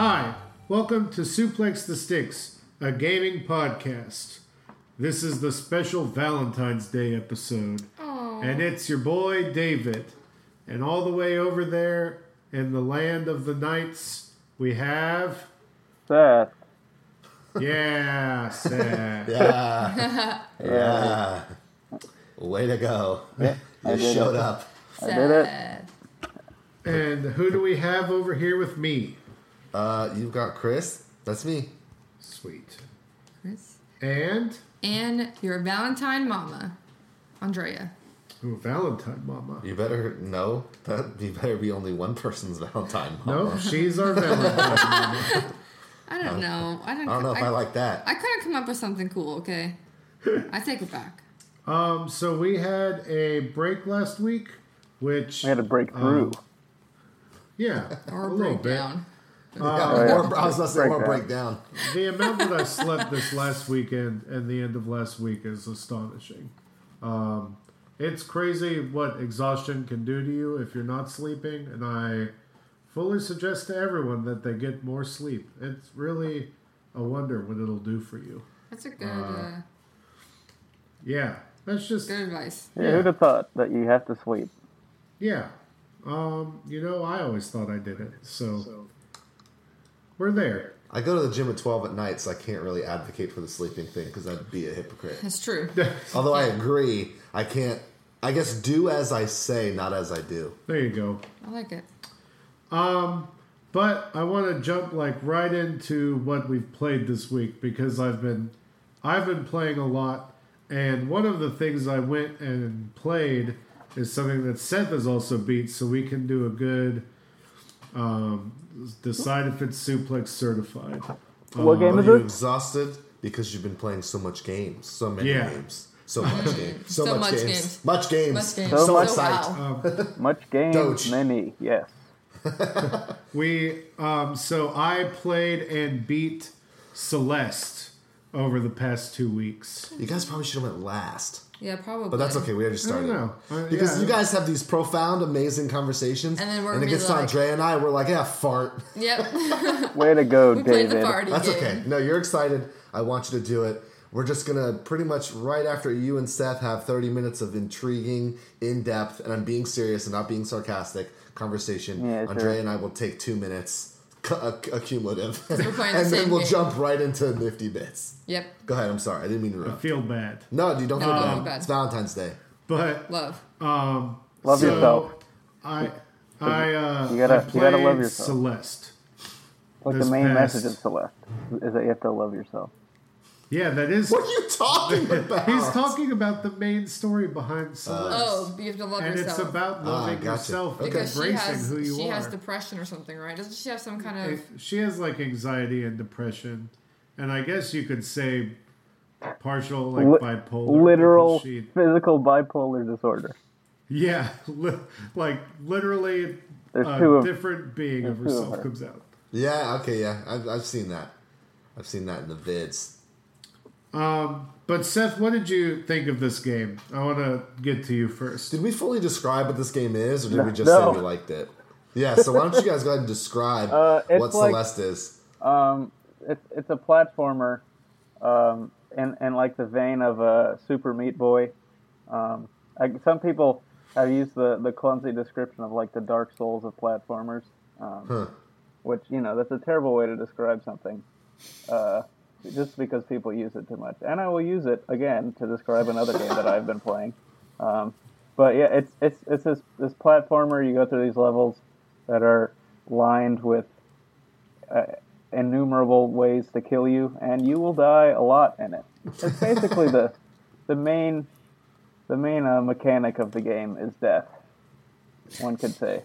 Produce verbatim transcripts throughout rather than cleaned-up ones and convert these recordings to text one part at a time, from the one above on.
Hi, welcome to Suplex the Sticks, a gaming podcast. This is the special Valentine's Day episode. Aww. And it's your boy David. And all the way over there in the land of the knights, we have... Seth. Yeah, Seth. yeah. yeah. Way to go. You showed it. up. Seth. I did it. And who do we have over here with me? Uh, you've got Chris. That's me. Sweet. Chris. And? And your Valentine mama, Andrea. Ooh, Valentine mama. You better know that you better be only one person's Valentine mama. No, she's our Valentine mama. I don't know. I don't, I don't know if I, I like that. I couldn't come up with something cool, okay? I take it back. Um, so we had a break last week, which... We had a breakthrough. Um, yeah. Or a breakdown. Um, yeah, or, I was going to say more breakdown. The amount that I slept this last weekend and the end of last week is astonishing. Um, it's crazy what exhaustion can do to you if you're not sleeping, and I fully suggest to everyone that they get more sleep. It's really a wonder what it'll do for you. That's a good... Uh, uh, yeah, that's just... Good advice. Yeah, yeah. Who'd have thought that you have to sleep? Yeah. Um, you know, I always thought I did it, so... so. We're there. I go to the gym at twelve at night, so I can't really advocate for the sleeping thing because I'd be a hypocrite. That's true. Although yeah. I agree, I can't, I guess do as I say, not as I do. There you go. I like it. Um, but I want to jump like right into what we've played this week because I've been, I've been playing a lot. And one of the things I went and played is something that Seth has also beat, so we can do a good... Um, decide if it's Suplex Certified. What um, game is it? Are you exhausted because you've been playing so much games, so many yeah. games, so much games, so, so much, much games. games, much games, much games, so, so much sight, wow. um, much games, Doge. many, yes. we um, so I played and beat Celeste over the past two weeks. You guys probably should have went last. Yeah, probably. But that's okay. We already started. I don't know. Uh, because yeah. you guys have these profound, amazing conversations. And then we're and it gets to like, Andrea and I. We're like, yeah, fart. Yep. Way to go, we David. The party that's game. Okay. No, you're excited. I want you to do it. We're just going to pretty much right after you and Seth have thirty minutes of intriguing, in-depth, and I'm being serious and not being sarcastic conversation. Yeah, Andrea right. and I will take two minutes accumulative. And the then we'll game. jump right into Nifty Bits. Yep. Go ahead. I'm sorry. I didn't mean to interrupt. I feel bad. No, you don't no, feel no, bad. bad. It's Valentine's Day. But love. Um, love so yourself. I I uh you gotta, I you gotta love yourself. Celeste. Like the main past... message of Celeste is that you have to love yourself. Yeah, that is. What are you talking about? He's talking about the main story behind Celeste. Oh, you have to love and yourself. And it's about loving ah, gotcha. yourself okay. because embracing has, who you she are. She has depression or something, right? Doesn't she have some kind of... If she has, like, anxiety and depression. And I guess you could say partial, like, L- bipolar. Literal, she, physical bipolar disorder. Yeah. Li- like, literally there's a different of, being of herself of her. comes out. Yeah, okay, yeah. I've, I've seen that. I've seen that in the vids. Um, but Seth, what did you think of this game? I want to get to you first. Did we fully describe what this game is, or did no, we just no. say we liked it? Yeah, so why don't you guys go ahead and describe uh, what like, Celeste is? Um, it's it's a platformer, um, in, in like the vein of a Super Meat Boy. Um, I, some people have used the, the clumsy description of like the Dark Souls of platformers, um, huh. which, you know, that's a terrible way to describe something. Uh, Just because people use it too much. And I will use it, again, to describe another game that I've been playing. Um, but yeah, it's it's it's this, this platformer. You go through these levels that are lined with uh, innumerable ways to kill you, and you will die a lot in it. It's basically the the main, the main uh, mechanic of the game is death, one could say.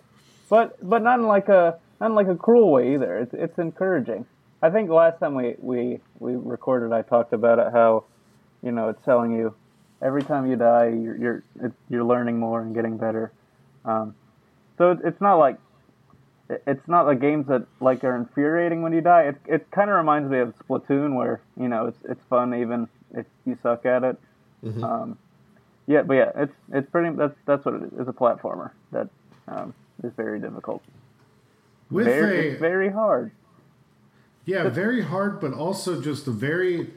But but not in like a, not in like a cruel way either. It's It's encouraging. I think last time we, we, we recorded, I talked about it, how, you know, it's telling you every time you die, you're you're, it's, you're learning more and getting better. Um, so it, it's not like it's not like games that like are infuriating when you die. It it kind of reminds me of Splatoon, where you know it's it's fun even if you suck at it. Mm-hmm. Um, yeah, but yeah, it's it's pretty. That's that's what it is. It's a platformer that um, is very difficult. With very, a... it's very hard. Yeah, very hard, but also just a very...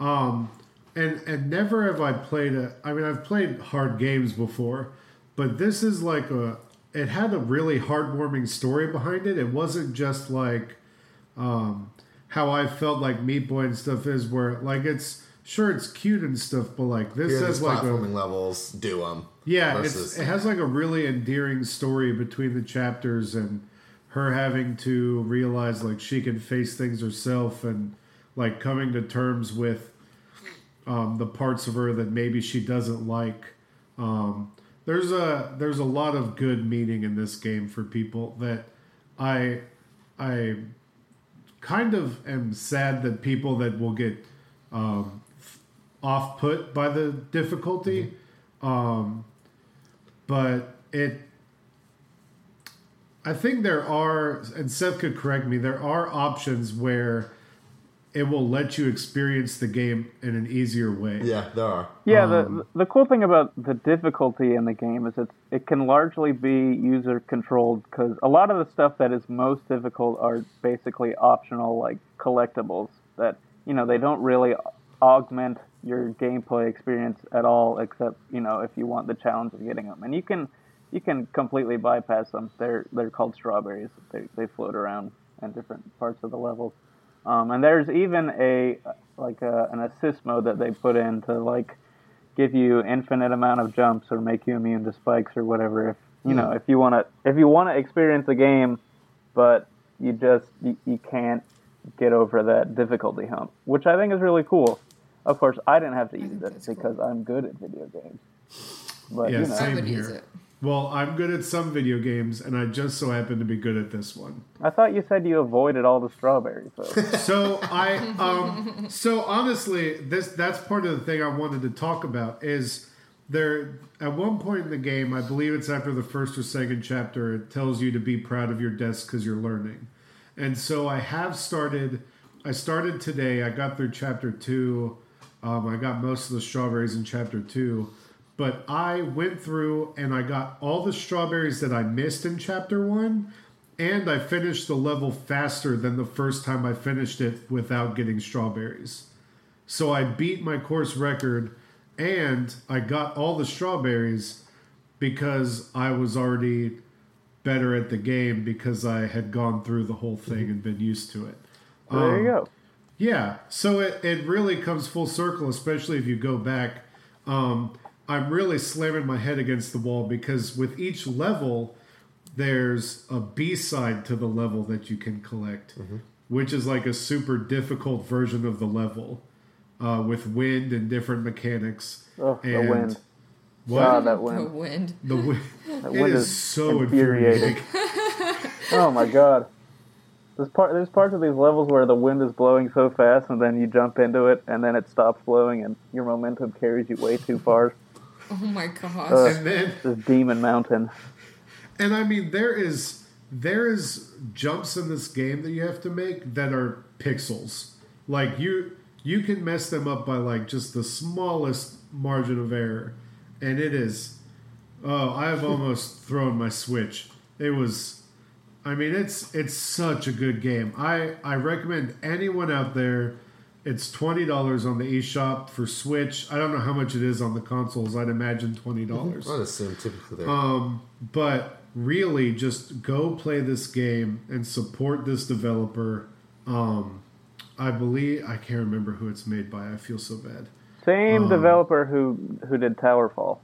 Um, and, and never have I played a... I mean, I've played hard games before, but this is like a... It had a really heartwarming story behind it. It wasn't just like um, how I felt like Meat Boy and stuff is, where like it's... Sure, it's cute and stuff, but like this has like platforming a, levels, do them. Yeah, versus, it's, it has like a really endearing story between the chapters, and her having to realize like she can face things herself, and like coming to terms with um, the parts of her that maybe she doesn't like. Um, there's a there's a lot of good meaning in this game for people that I I kind of am sad that people that will get um, off-put by the difficulty, mm-hmm. um, but it. I think there are, and Seth could correct me, there are options where it will let you experience the game in an easier way. Yeah, there are. Yeah, um, the the cool thing about the difficulty in the game is it's it can largely be user controlled, because a lot of the stuff that is most difficult are basically optional, like collectibles that you know they don't really augment your gameplay experience at all, except, you know, if you want the challenge of getting them. And you can you can completely bypass them. They're they're called strawberries. They they float around in different parts of the levels. Um, and there's even a like a, an assist mode that they put in to like give you infinite amount of jumps or make you immune to spikes or whatever. If you mm. know if you want to if you want to experience a game, but you just you, you can't get over that difficulty hump, which I think is really cool. Of course, I didn't have to use it because cool. I'm good at video games. But yeah, you know, I would use it. Well, I'm good at some video games, and I just so happen to be good at this one. I thought you said you avoided all the strawberries. So, so I, um, so honestly, this that's part of the thing I wanted to talk about is there. At one point in the game, I believe it's after the first or second chapter, it tells you to be proud of your desk because you're learning. And so I have started. I started today. I got through chapter two. Um, I got most of the strawberries in chapter two. But I went through and I got all the strawberries that I missed in Chapter one, and I finished the level faster than the first time I finished it without getting strawberries. So I beat my course record, and I got all the strawberries because I was already better at the game because I had gone through the whole thing and been used to it. Well, um, there you go. Yeah, so it, it really comes full circle, especially if you go back... Um, I'm really slamming my head against the wall because with each level, there's a B-side to the level that you can collect, mm-hmm. which is like a super difficult version of the level uh, with wind and different mechanics. Oh, and the wind. What? Oh, that wind. The wind. The wind. That wind it is, is so infuriating. Oh, my God. There's, part, there's parts of these levels where the wind is blowing so fast and then you jump into it and then it stops blowing and your momentum carries you way too far. Oh my gosh. Uh, and then, this demon mountain. And I mean, there is there is jumps in this game that you have to make that are pixels. Like, you you can mess them up by, like, just the smallest margin of error. And it is... Oh, I have almost thrown my Switch. It was... I mean, it's it's such a good game. I, I recommend anyone out there... It's twenty dollars on the eShop for Switch. I don't know how much it is on the consoles. I'd imagine twenty dollars. I'd assume typically. Um, but really, just go play this game and support this developer. Um, I believe... I can't remember who it's made by. I feel so bad. Same um, developer who who did Towerfall.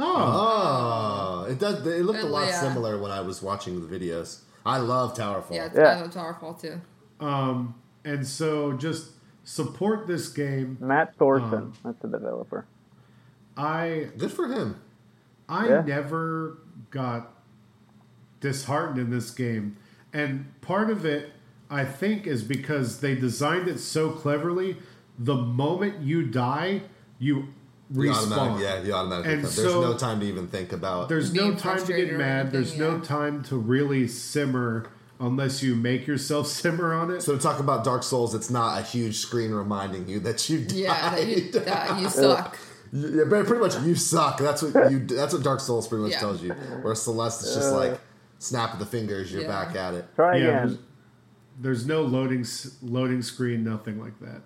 Oh. oh. It does. It looked it, a lot yeah. similar when I was watching the videos. I love Towerfall. Yeah, yeah. I love Towerfall, too. Um... And so just support this game. Matt Thorson, um, that's the developer. I Good for him. I yeah. never got disheartened in this game. And part of it, I think, is because they designed it so cleverly. The moment you die, you respawn. Yeah, you automatically. And there's so, no time to even think about... There's no time to get mad. Anything, there's yeah. no time to really simmer... Unless you make yourself simmer on it. So to talk about Dark Souls, it's not a huge screen reminding you that you died. Yeah, that you, that you suck. Yeah, but pretty much you suck. That's what you. That's what Dark Souls pretty much yeah. tells you. Where Celeste is just like, snap of the fingers, you're yeah. back at it. Try again. Yeah. There's no loading loading screen, nothing like that.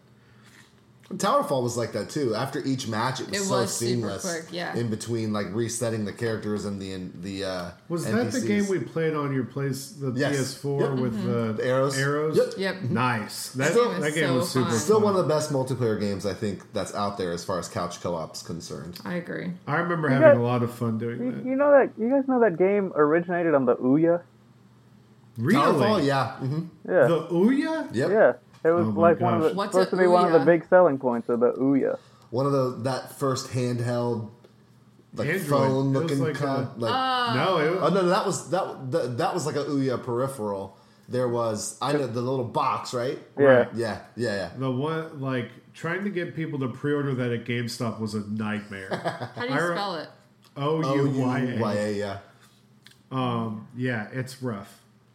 Towerfall was like that too. After each match, it was, it so was seamless. Super quick, yeah. In between, like resetting the characters and the in, the uh, was N P Cs. That the game we played on your place, the yes. P S four yep. with mm-hmm. the arrows? Arrows. Yep. yep. Nice. That, still, that game so was super. Fun. Still one of the best multiplayer games I think that's out there as far as couch co-op is concerned. I agree. I remember you having guys, a lot of fun doing you, that. You know that you guys know that game originated on the Ouya. Really? Towerfall, yeah. Mm-hmm. Yeah. The Ouya. Yep. Yeah. It was oh like one of the, What's supposed to be Ouya? One of the big selling points of the Ouya. One of the that first handheld, like phone looking like con, a, like uh, no, it was, oh no, that was that the, that was like a Ouya peripheral. There was I know the little box, right? Yeah, right. yeah, yeah, yeah. The one like trying to get people to pre-order that at GameStop was a nightmare. How do you I, spell it? O U Y A Yeah. Um. Yeah, it's rough.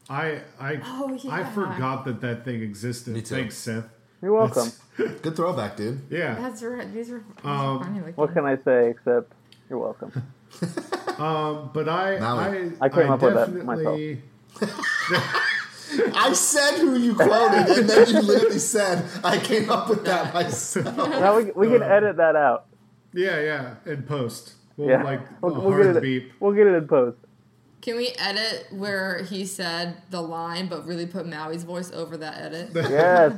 I I oh, yeah. I forgot that that thing existed. Me too. Thanks, Seth. You're welcome. Good throwback, dude. Yeah. That's right. These are um, funny looking. What can I say except you're welcome. um, but I I, I came I up with that myself. I said who you quoted, and then you literally said I came up with that myself. Now we we can um, edit that out. Yeah, yeah, in post. We'll yeah. like we'll, we'll hard get it. Beep. We'll get it in post. Can we edit where he said the line, but really put Maui's voice over that edit? Yes.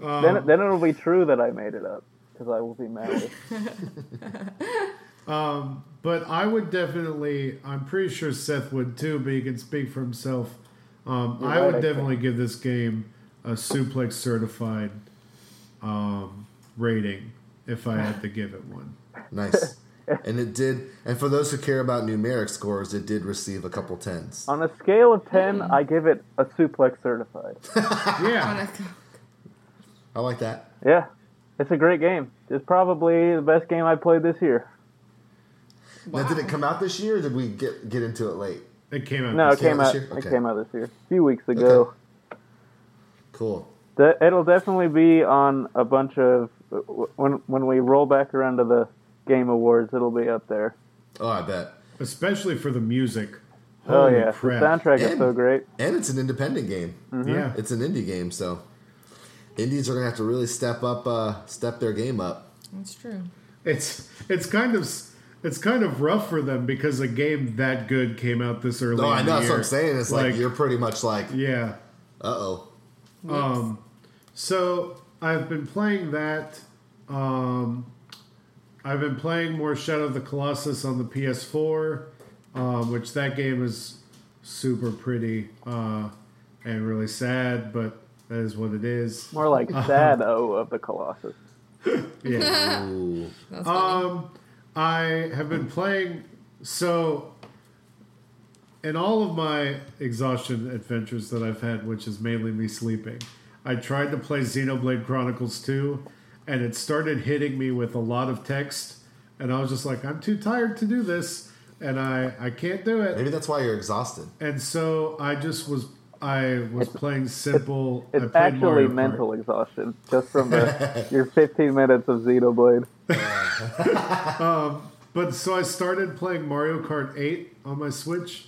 um, then, then it'll be true that I made it up, because I will be Maui. um, but I would definitely, I'm pretty sure Seth would too, but he can speak for himself. Um, I would definitely give this game a Suplex Certified um, rating, if I had to give it one. Nice. And it did, and for those who care about numeric scores, it did receive a couple tens. On a scale of ten, mm. I give it a Suplex Certified. Yeah. I like that. Yeah. It's a great game. It's probably the best game I played this year. Wow. Now, did it come out this year, or did we get get into it late? It came out no, this year. No, it came out, out, okay. it came out this year. A few weeks ago. Okay. Cool. It'll definitely be on a bunch of, when when we roll back around to the Game Awards, it'll be up there. Oh, I bet. Especially for the music. Holy oh, yeah. Crap. The soundtrack and, is so great. And it's an independent game. Mm-hmm. Yeah. It's an indie game, so indies are going to have to really step up, uh, step their game up. That's true. It's it's kind of it's kind of rough for them because a game that good came out this early. No, I know. That's what I'm saying. It's like, like you're pretty much like, yeah. Uh-oh. Yes. Um, so I've been playing that. Um... I've been playing more Shadow of the Colossus on the P S four, um, which that game is super pretty uh, and really sad, but that is what it is. More like sad O of the Colossus. Yeah. um, I have been playing, so in all of my exhaustion adventures that I've had, which is mainly me sleeping, I tried to play Xenoblade Chronicles two. And it started hitting me with a lot of text. And I was just like, I'm too tired to do this. And I, I can't do it. Maybe that's why you're exhausted. And so I just was I was it's, playing simple. It's, it's actually Mario mental Kart. Exhaustion. Just from the, your fifteen minutes of Xenoblade. um, but so I started playing Mario Kart eight on my Switch.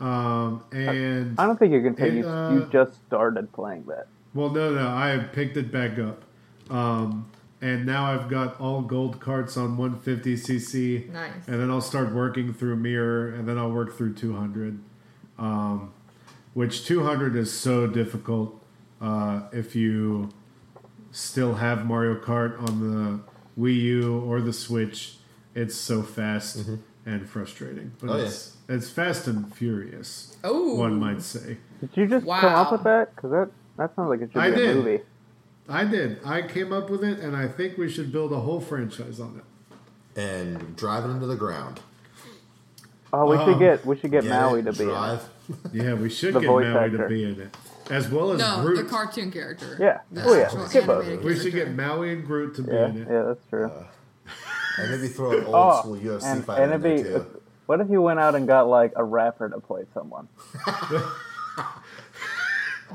Um, and I, I don't think you can tell it, you, uh, you just started playing that. Well, no, no. I picked it back up. Um, and now I've got all gold carts on one fifty c c. Nice. And then I'll start working through Mirror, and then I'll work through two hundred, um, which two hundred is so difficult uh, if you still have Mario Kart on the Wii U or the Switch. It's so fast mm-hmm. and frustrating. But oh, it's, yeah. it's fast and furious, oh. one might say. Did you just wow. come up with that? Because that, that sounds like it should be I a did. movie. I did. I came up with it, and I think we should build a whole franchise on it. And drive it into the ground. Oh, we um, should get we should get, get Maui it, to be drive. in it. Yeah, we should get Maui actor. to be in it. As well as no, Groot. No, the cartoon character. Yeah. Oh, yeah. We should get Maui and Groot to be yeah, in it. Yeah, that's true. Uh, and maybe throw an old oh, school U F C and, fight and in there, be, too. If, what if you went out and got, like, a rapper to play someone?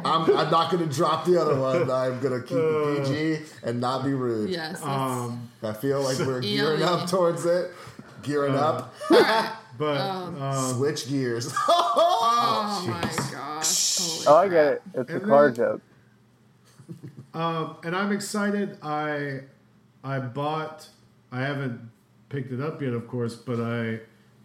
I'm, I'm not going to drop the other one. I'm going to keep it P G and not be rude. Yes. Um, I feel like we're gearing e- up towards it. Gearing uh, up. Right. But um, switch gears. oh, oh my gosh. Holy Holy oh, crap. I get it. It's and a car then, joke. Um, and I'm excited. I I bought... I haven't picked it up yet, of course, but I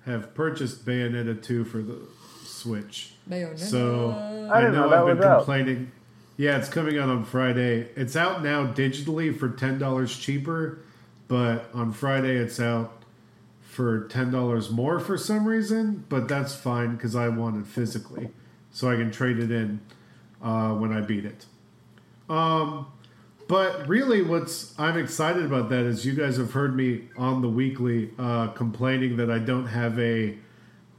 have purchased Bayonetta two for the Switch. Bayonetta. So I, I know, know I've been complaining... Out. Yeah, it's coming out on Friday. It's out now digitally for ten dollars cheaper, but on Friday it's out for ten dollars more for some reason, but that's fine because I want it physically, so I can trade it in uh, when I beat it. Um, but really what's I'm excited about that is you guys have heard me on the weekly uh, complaining that I don't have a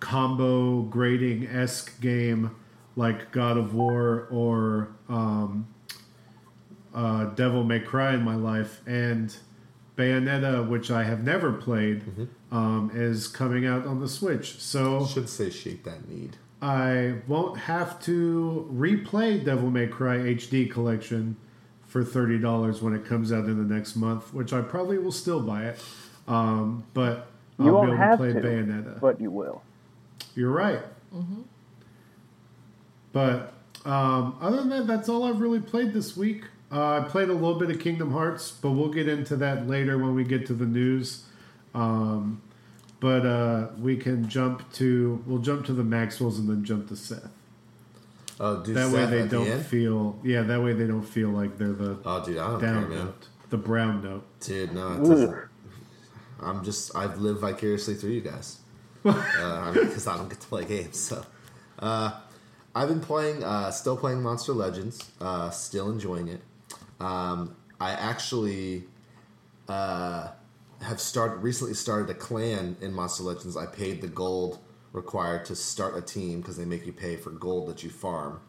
combo grading-esque game like God of War or um, uh, Devil May Cry in my life. And Bayonetta, which I have never played, mm-hmm. um, is coming out on the Switch. So should satiate that need. I won't have to replay Devil May Cry H D Collection for thirty dollars when it comes out in the next month, which I probably will still buy it. Um, but I'll you won't be able have to play to, Bayonetta. But you will. You're right. Mm-hmm. But um, other than that, that's all I've really played this week. Uh, I played a little bit of Kingdom Hearts, but we'll get into that later when we get to the news. Um, but uh, we can jump to... We'll jump to the Maxwells and then jump to Seth. Oh, do that Seth way they don't the feel... Yeah, that way they don't feel like they're the oh, dude, I don't down care, man. note. The brown note. Dude, no, it doesn't. Ooh. I'm just... I've lived vicariously through you guys. Because uh, I, I don't get to play games, so... Uh, I've been playing, uh, still playing Monster Legends, uh, still enjoying it. Um, I actually uh, have started recently started a clan in Monster Legends. I paid the gold required to start a team because they make you pay for gold that you farm.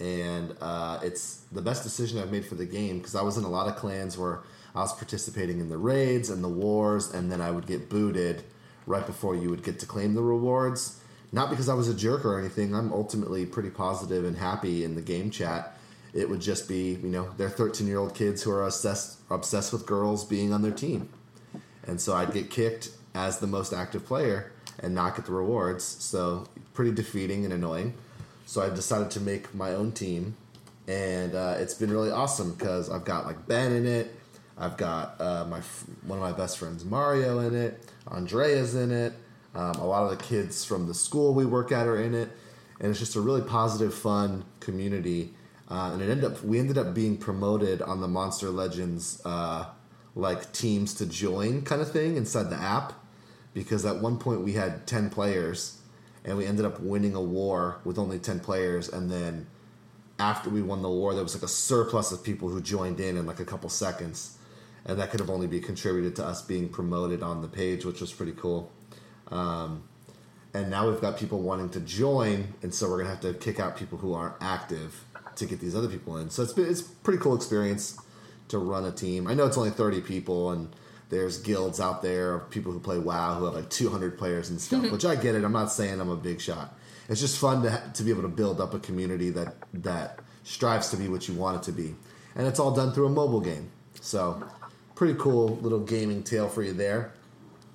And uh, it's the best decision I've made for the game because I was in a lot of clans where I was participating in the raids and the wars, and then I would get booted right before you would get to claim the rewards. Not because I was a jerk or anything. I'm ultimately pretty positive and happy in the game chat. It would just be, you know, they're thirteen-year-old kids who are obsessed, obsessed with girls being on their team. And so I'd get kicked as the most active player and not get the rewards. So pretty defeating and annoying. So I decided to make my own team. And uh, it's been really awesome because I've got, like, Ben in it. I've got uh, my one of my best friends, Mario, in it. Andrea's in it. Um, a lot of the kids from the school we work at are in it, and it's just a really positive, fun community. Uh, and it ended up we ended up being promoted on the Monster Legends uh, like teams to join kind of thing inside the app, because at one point we had ten players, and we ended up winning a war with only ten players. And then after we won the war, there was like a surplus of people who joined in in like a couple seconds, and that could have only been contributed to us being promoted on the page, which was pretty cool. Um, and now we've got people wanting to join, and so we're gonna have to kick out people who aren't active to get these other people in. So it's been, it's a pretty cool experience to run a team. I know it's only thirty people, and there's guilds out there of people who play WoW who have like two hundred players and stuff, which I get it. I'm not saying I'm a big shot. It's just fun to to be able to build up a community that that strives to be what you want it to be, and it's all done through a mobile game. So pretty cool little gaming tale for you there.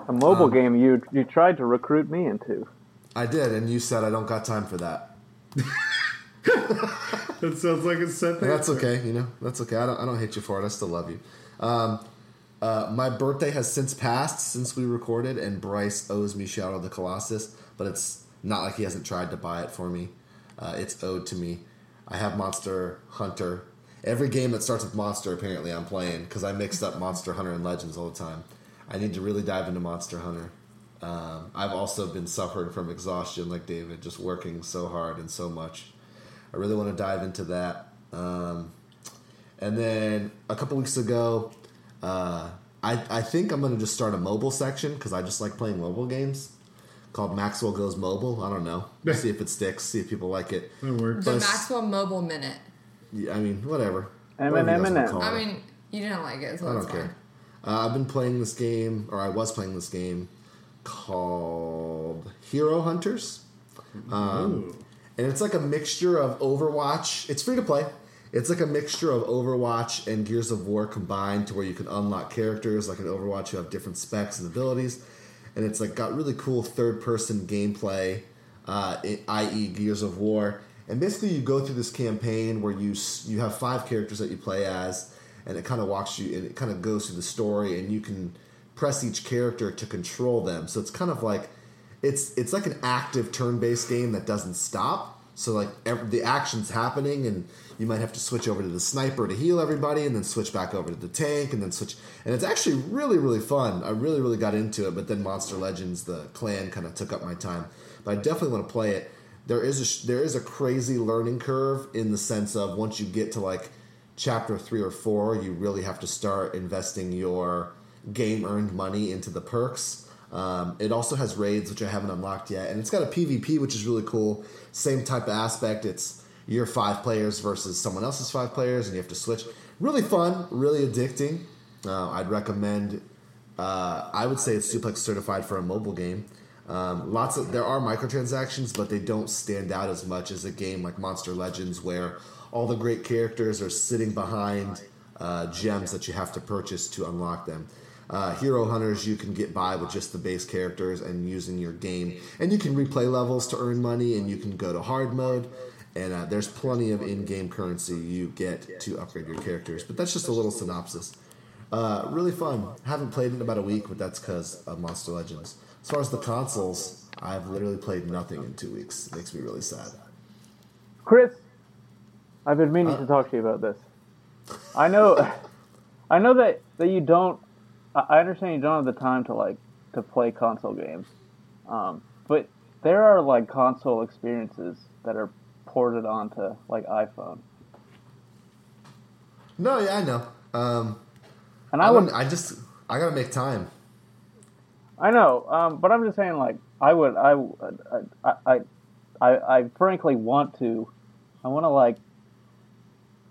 A mobile um, game you you tried to recruit me into. I did, and you said I don't got time for that. That sounds like a set thing. That's okay, you know. That's okay. I don't I don't hate you for it. I still love you. Um, uh, my birthday has since passed since we recorded, and Bryce owes me Shadow of the Colossus, but it's not like he hasn't tried to buy it for me. Uh, it's owed to me. I have Monster Hunter. Every game that starts with Monster, apparently, I'm playing, because I mixed up Monster Hunter and Legends all the time. I need to really dive into Monster Hunter. Um, I've also been suffering from exhaustion like David, just working so hard and so much. I really want to dive into that. Um, and then a couple weeks ago, uh, I, I think I'm going to just start a mobile section because I just like playing mobile games called Maxwell Goes Mobile. I don't know. We'll see if it sticks, see if people like it. It works. The Maxwell Mobile Minute. Yeah, I mean, whatever. M and M. I mean, you didn't like it, so I don't care. Uh, I've been playing this game, or I was playing this game, called Hero Hunters. Um, and it's like a mixture of Overwatch. It's free to play. It's like a mixture of Overwatch and Gears of War combined to where you can unlock characters like in Overwatch who have different specs and abilities. And it's like got really cool third-person gameplay, uh, i e. Gears of War. And basically you go through this campaign where you you have five characters that you play as, and it kind of walks you, and it kind of goes through the story, and you can press each character to control them. So it's kind of like, it's it's like an active turn-based game that doesn't stop. So like every, the action's happening, and you might have to switch over to the sniper to heal everybody, and then switch back over to the tank, and then switch. And it's actually really, really fun. I really, really got into it, but then Monster Legends, the clan, kind of took up my time. But I definitely want to play it. There is a, there is a crazy learning curve in the sense of once you get to like chapter three or four, you really have to start investing your game-earned money into the perks. Um, it also has raids, which I haven't unlocked yet, and it's got a PvP, which is really cool. Same type of aspect. It's your five players versus someone else's five players, and you have to switch. Really fun, really addicting. Uh, I'd recommend. Uh, I would say it's Suplex Certified for a mobile game. Um, lots of there are microtransactions, but they don't stand out as much as a game like Monster Legends, where all the great characters are sitting behind uh, gems that you have to purchase to unlock them. Uh, Hero Hunters, you can get by with just the base characters and using your game. And you can replay levels to earn money, and you can go to hard mode. And uh, there's plenty of in-game currency you get to upgrade your characters. But that's just a little synopsis. Uh, really fun. Haven't played in about a week, but that's because of Monster Legends. As far as the consoles, I've literally played nothing in two weeks. It makes me really sad. Chris, I've been meaning uh, to talk to you about this. I know, I know that, that you don't... I understand you don't have the time to like to play console games, um, but there are like console experiences that are ported onto like iPhone. No, yeah, I know. Um, and I, I would, I just, I gotta make time. I know, um, but I'm just saying, like, I would, I, I, I, I, I frankly want to, I want to like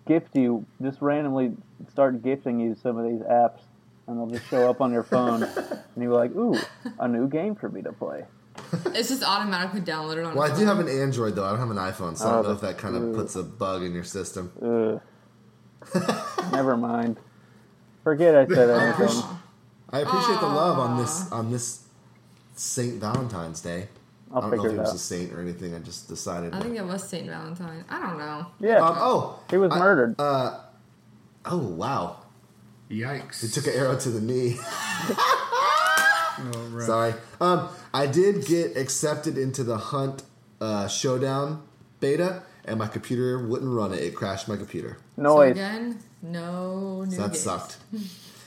gift you, just randomly start gifting you some of these apps. And they'll just show up on your phone, and you'll be like, ooh, a new game for me to play. It's just automatically downloaded on Well, I do have an Android, though. I don't have an iPhone, so oh, I don't know if that kind ooh. of puts a bug in your system. Never mind. Forget I said anything. I appreciate, I appreciate the love on this on this Saint Valentine's Day. I'll I don't know if it was out. a saint or anything. I just decided. I think it was Saint Valentine. I don't know. Yeah. Um, oh. He was I, murdered. Uh, oh, wow. Yikes. It took an arrow to the knee. Oh, right. Sorry. Um, I did get accepted into the Hunt uh, Showdown beta, and my computer wouldn't run it. It crashed my computer. No way. So again, no new so that games. Sucked.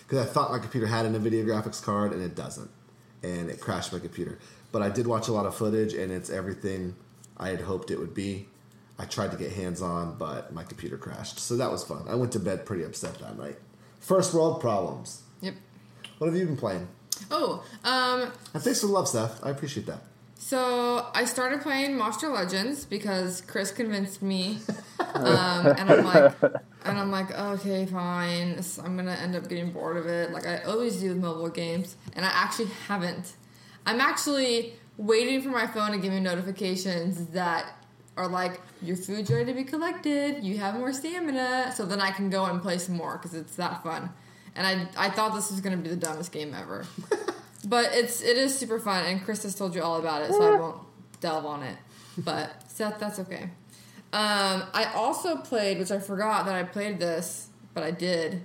Because I thought my computer had an NVIDIA graphics card, and it doesn't. And it crashed my computer. But I did watch a lot of footage, and it's everything I had hoped it would be. I tried to get hands-on, but my computer crashed. So that was fun. I went to bed pretty upset that night. First world problems. Yep. What have you been playing? Oh, um... And thanks for the love, Seth. I appreciate that. So, I started playing Monster Legends because Chris convinced me. um, and I'm like, and I'm like, okay, fine. So I'm going to end up getting bored of it. Like, I always do with mobile games. And I actually haven't. I'm actually waiting for my phone to give me notifications that are like, your food's ready to be collected, you have more stamina, so then I can go and play some more, because it's that fun. And I I thought this was going to be the dumbest game ever. But it's, it is super fun, and Chris has told you all about it, so I won't delve on it. But, Seth, that's okay. Um, I also played, which I forgot that I played this, but I did.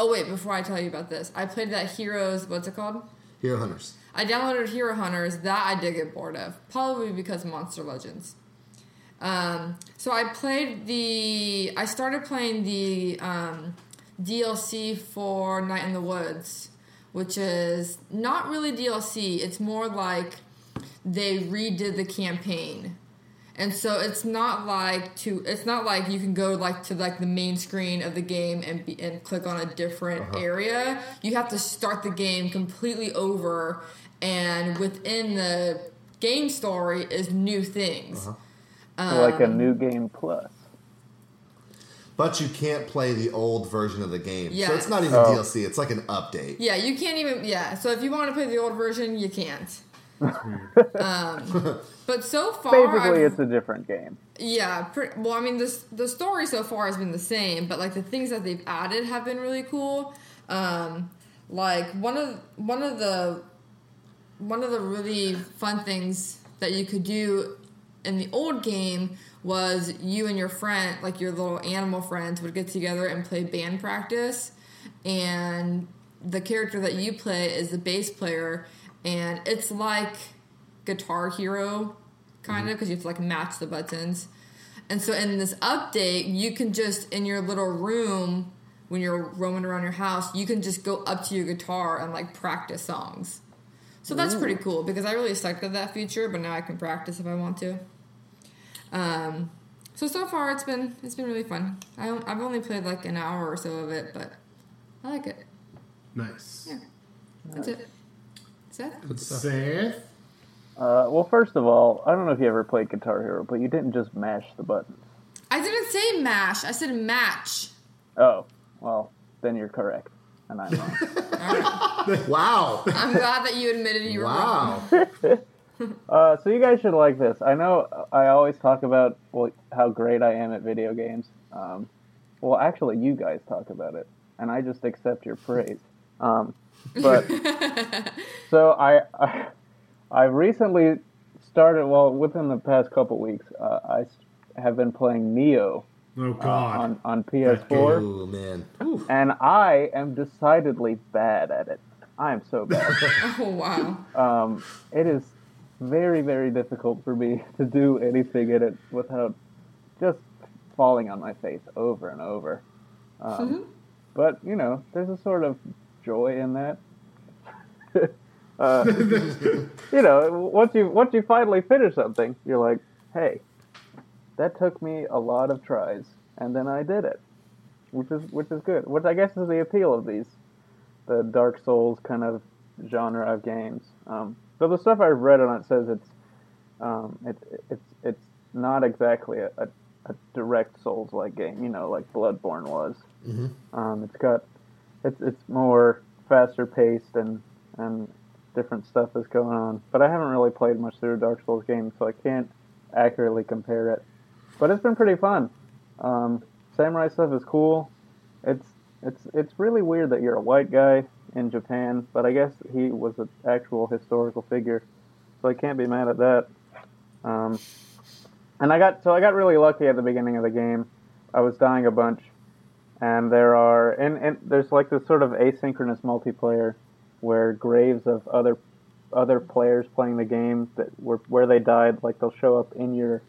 Oh, wait, before I tell you about this, I played that Heroes, what's it called? Hero Hunters. I downloaded Hero Hunters, that I did get bored of, probably because of Monster Legends. Um, so I played the, I started playing the, um, D L C for Night in the Woods, which is not really D L C. It's more like they redid the campaign. And so it's not like to, it's not like you can go like to like the main screen of the game and be, and click on a different uh-huh. area. You have to start the game completely over, and within the game story is new things. Uh-huh. Like a new game plus. But you can't play the old version of the game. Yes. So it's not even oh. D L C. It's like an update. Yeah, you can't even... Yeah, so if you want to play the old version, you can't. um, but so far... Basically, I've, it's a different game. Yeah. Pre- well, I mean, this, the story so far has been the same, but like the things that they've added have been really cool. Um, like, one of one of the... One of the really fun things that you could do... in the old game was you and your friend, like your little animal friends, would get together and play band practice, and the character that you play is the bass player, and it's like Guitar Hero, kind of, because you have to, like, match the buttons. And so in this update, you can just, in your little room, when you're roaming around your house, you can just go up to your guitar and, like, practice songs. So that's Ooh. pretty cool, because I really sucked at that feature, but now I can practice if I want to. Um, so, so far, it's been it's been really fun. I, I've only played, like, an hour or so of it, but I like it. Nice. Yeah. That's right. it. Seth? Seth? Uh, well, first of all, I don't know if you ever played Guitar Hero, but you didn't just mash the buttons. I didn't say mash. I said match. Oh, well, then you're correct, and I'm wrong. Right. Wow. I'm glad that you admitted you wow. were wrong. uh, so you guys should like this. I know I always talk about well, how great I am at video games. Um, well, actually, you guys talk about it, and I just accept your praise. Um, but so I... I I recently started, well, within the past couple weeks, uh, I have been playing Nioh oh, God. Uh, on, on P S four. Oh, man. Oof. And I am decidedly bad at it. I am so bad. Oh, wow. Um, it is very, very difficult for me to do anything in it without just falling on my face over and over. Um, mm-hmm. But, you know, there's a sort of joy in that. Uh, you know, once you once you finally finish something, you're like, hey, that took me a lot of tries, and then I did it, which is which is good. Which I guess is the appeal of these, the Dark Souls kind of genre of games. Um, but the stuff I've read on it says it's um, it's it's it's not exactly a, a, a direct Souls-like game, you know, like Bloodborne was. Mm-hmm. Um, it's got it's it's more faster paced and and different stuff is going on. But I haven't really played much through a Dark Souls game, so I can't accurately compare it. But it's been pretty fun. Um, samurai stuff is cool. It's it's it's really weird that you're a white guy in Japan, but I guess he was an actual historical figure, so I can't be mad at that. Um, and I got so I got really lucky at the beginning of the game. I was dying a bunch, and there are and, and there's like this sort of asynchronous multiplayer where graves of other other players playing the game that were where they died, like they'll show up in your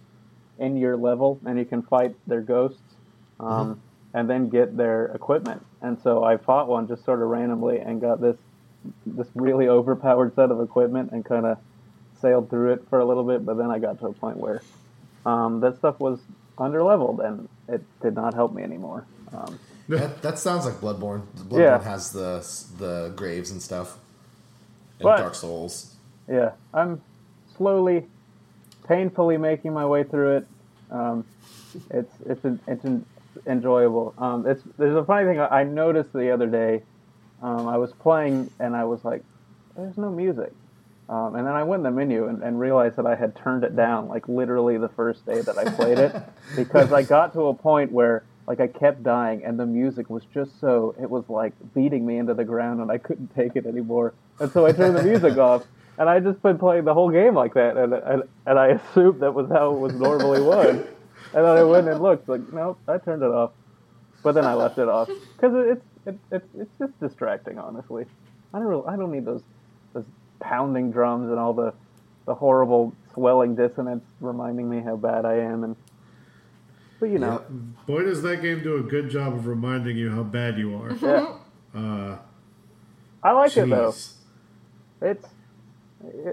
in your level, and you can fight their ghosts, um, mm-hmm. and then get their equipment. And so I fought one just sort of randomly and got this this really overpowered set of equipment and kind of sailed through it for a little bit. But then I got to a point where um, that stuff was underleveled and it did not help me anymore. Um, That, that sounds like Bloodborne. Bloodborne yeah. has the the graves and stuff. And but, Dark Souls. Yeah, I'm slowly, painfully making my way through it. Um, it's it's an, it's an enjoyable. Um, it's there's a funny thing I noticed the other day. Um, I was playing and I was like, "There's no music," um, and then I went in the menu and, and realized that I had turned it down like literally the first day that I played it because I got to a point where. Like, I kept dying, and the music was just so... It was, like, beating me into the ground, and I couldn't take it anymore. And so I turned the music off, and I just been playing the whole game like that, and, and and I assumed that was how it was normally was. And then I went and looked, like, nope, I turned it off. But then I left it off. Because it's it, it, it's just distracting, honestly. I don't really, I don't need those, those pounding drums and all the, the horrible swelling dissonance reminding me how bad I am, and... But, you know. Yep. Boy, does that game do a good job of reminding you how bad you are. Yeah. Uh, I like geez. it, though. It's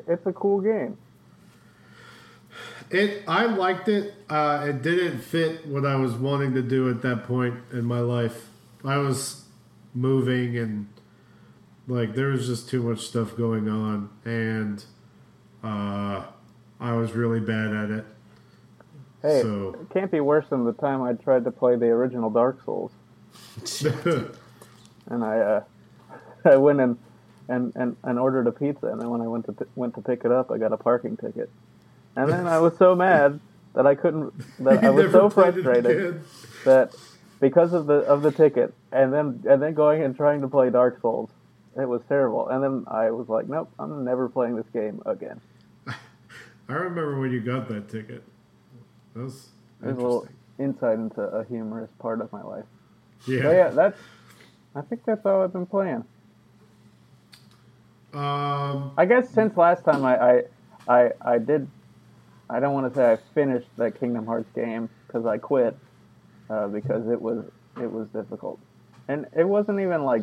it's a cool game. It I liked it. Uh, it didn't fit what I was wanting to do at that point in my life. I was moving, and like there was just too much stuff going on, and uh, I was really bad at it. Hey, so. It can't be worse than the time I tried to play the original Dark Souls. And I uh, I went and, and, and, and ordered a pizza, and then when I went to p- went to pick it up, I got a parking ticket. And then I was so mad that I couldn't that I was so frustrated that because of the of the ticket and then and then going and trying to play Dark Souls, it was terrible. And then I was like, nope, I'm never playing this game again. I remember when you got that ticket. That was There's interesting. A little insight into a humorous part of my life. Yeah. But yeah, that's, I think that's all I've been playing. Um, I guess since last time I, I, I, I did, I don't want to say I finished that Kingdom Hearts game because I quit uh, because it was it was difficult, and it wasn't even like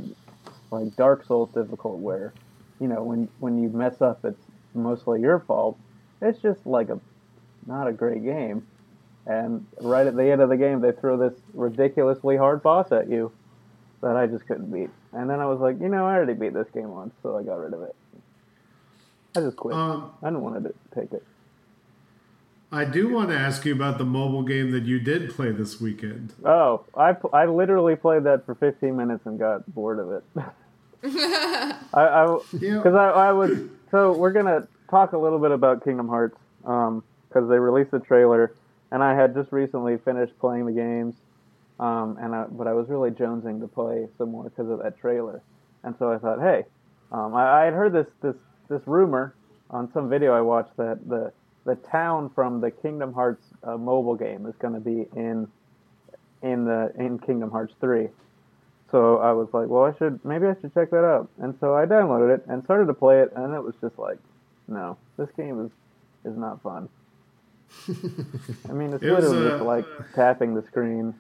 like Dark Souls difficult where, you know, when when you mess up it's mostly your fault. It's just like a not a great game, and right at the end of the game they throw this ridiculously hard boss at you that I just couldn't beat. And then I was like, you know, I already beat this game once, so I got rid of it. I just quit. Um, I didn't want to take it. I do want to ask you about the mobile game that you did play this weekend. Oh, I, I literally played that for fifteen minutes and got bored of it. I, I, yeah. 'Cause I, I would, so we're going to talk a little bit about Kingdom Hearts, um, 'cause they released the trailer, and I had just recently finished playing the games. Um, and I, but I was really jonesing to play some more because of that trailer, and so I thought, hey, um, I, I had heard this, this this rumor on some video I watched that the the town from the Kingdom Hearts uh, mobile game is going to be in in the in Kingdom Hearts three. So I was like, well, I should maybe I should check that out, and so I downloaded it and started to play it, and it was just like, no, this game is is not fun. I mean, it's it literally was, uh... just like tapping the screen.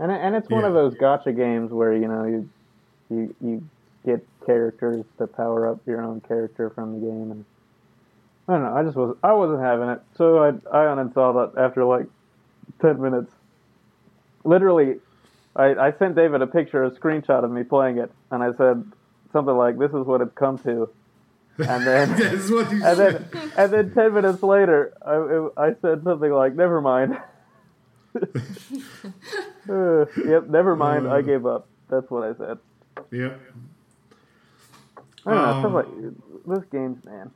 And and it's one yeah. of those gacha games where, you know, you you you get characters to power up your own character from the game, and I don't know, I just was I wasn't having it, so I I uninstalled it after like ten minutes. Literally, I I sent David a picture, a screenshot of me playing it, and I said something like, "This is what it's come to," and then That's what you and said. then and then ten minutes later, I I said something like, "Never mind." uh, yep, never mind. Uh, I gave up. That's what I said. Yep. I don't um, know. Like, this game's man.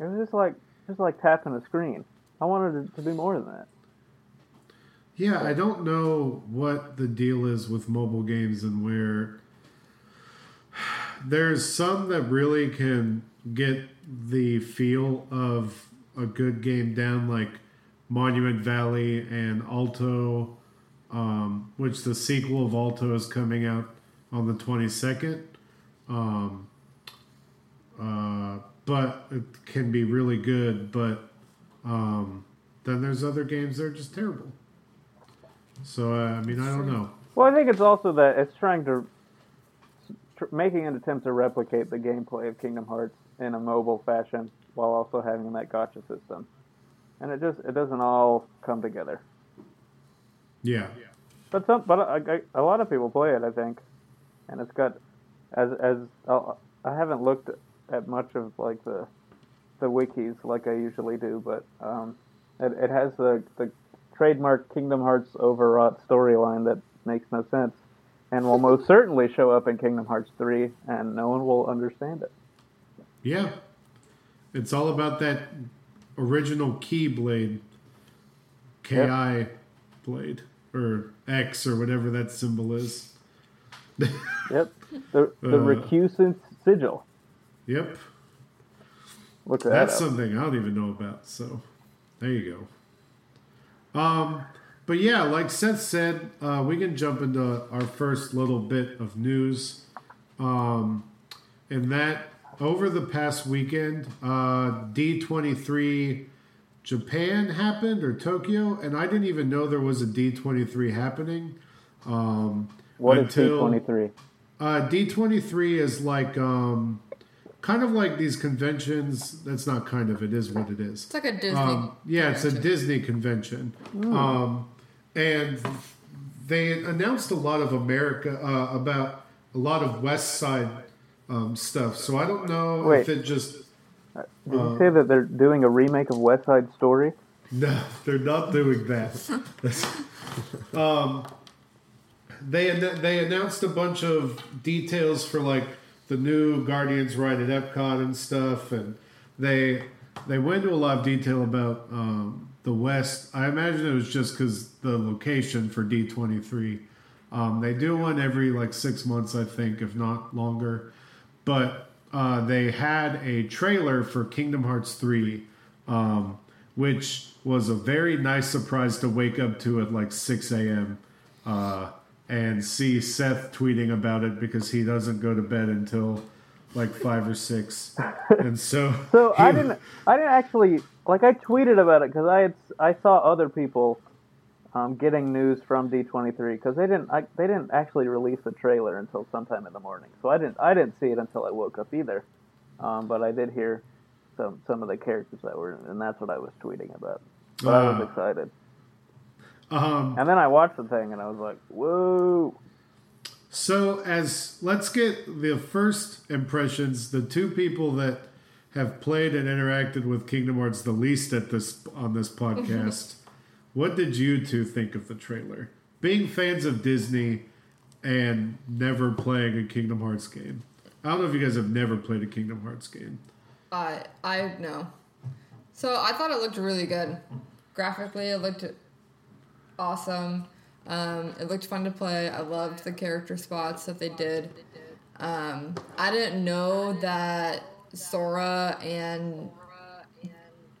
It was just like just like tapping the screen. I wanted it to be more than that. Yeah, I don't know what the deal is with mobile games and where there's some that really can get the feel of a good game down, like Monument Valley and Alto, um, which the sequel of Alto is coming out on the twenty-second. Um, uh, but it can be really good, but um, then there's other games that are just terrible. So, uh, I mean, I don't know. Well, I think it's also that it's trying to... Tr- making an attempt to replicate the gameplay of Kingdom Hearts in a mobile fashion while also having that gacha system. And it just, it doesn't all come together. Yeah. But some, but a, a lot of people play it, I think. And it's got, as, as, I'll, I haven't looked at much of, like, the, the wikis like I usually do, but, um, it, it has the, the trademark Kingdom Hearts overwrought storyline that makes no sense. And will most certainly show up in Kingdom Hearts three, and no one will understand it. Yeah. It's all about that original Keyblade, K I yep. blade, or X, or whatever that symbol is. Yep. The, the uh, recusant sigil. Yep. Look that That's up. Something I don't even know about, so there you go. Um, But yeah, like Seth said, uh, we can jump into our first little bit of news. Um, and that... Over the past weekend, uh, D twenty-three Japan happened, or Tokyo, and I didn't even know there was a D twenty-three happening. Um, what until, is D twenty-three? Uh, D twenty-three is like um, kind of like these conventions. That's not kind of, it is what it is. It's like a Disney um, Yeah, convention. It's a Disney convention. Mm. Um, and they announced a lot of America, uh, about a lot of West Side Um, stuff. So I don't know Wait, if it just... Did you uh, say that they're doing a remake of West Side Story? No, they're not doing that. um, they they announced a bunch of details for like the new Guardians ride at Epcot and stuff, and they they went into a lot of detail about um, the West. I imagine it was just because the location for D twenty-three. Um, they do one every like six months, I think, if not longer. But uh, they had a trailer for Kingdom Hearts three um, which was a very nice surprise to wake up to at like six a.m. Uh, and see Seth tweeting about it because he doesn't go to bed until like five or six. And so, so I didn't, I didn't actually like I tweeted about it because I had, I saw other people um, getting news from D twenty-three because they didn't, I, they didn't actually release the trailer until sometime in the morning. So I didn't, I didn't see it until I woke up either. Um, but I did hear some, some of the characters that were, and that's what I was tweeting about. But uh, I was excited. Um, and then I watched the thing and I was like, whoa. So as let's get the first impressions, the two people that have played and interacted with Kingdom Hearts the least at this on this podcast, what did you two think of the trailer? Being fans of Disney and never playing a Kingdom Hearts game. I don't know if you guys have never played a Kingdom Hearts game. Uh, I no. So I thought it looked really good. Graphically, it looked awesome. Um, it looked fun to play. I loved the character spots that they did. Um, I didn't know that Sora and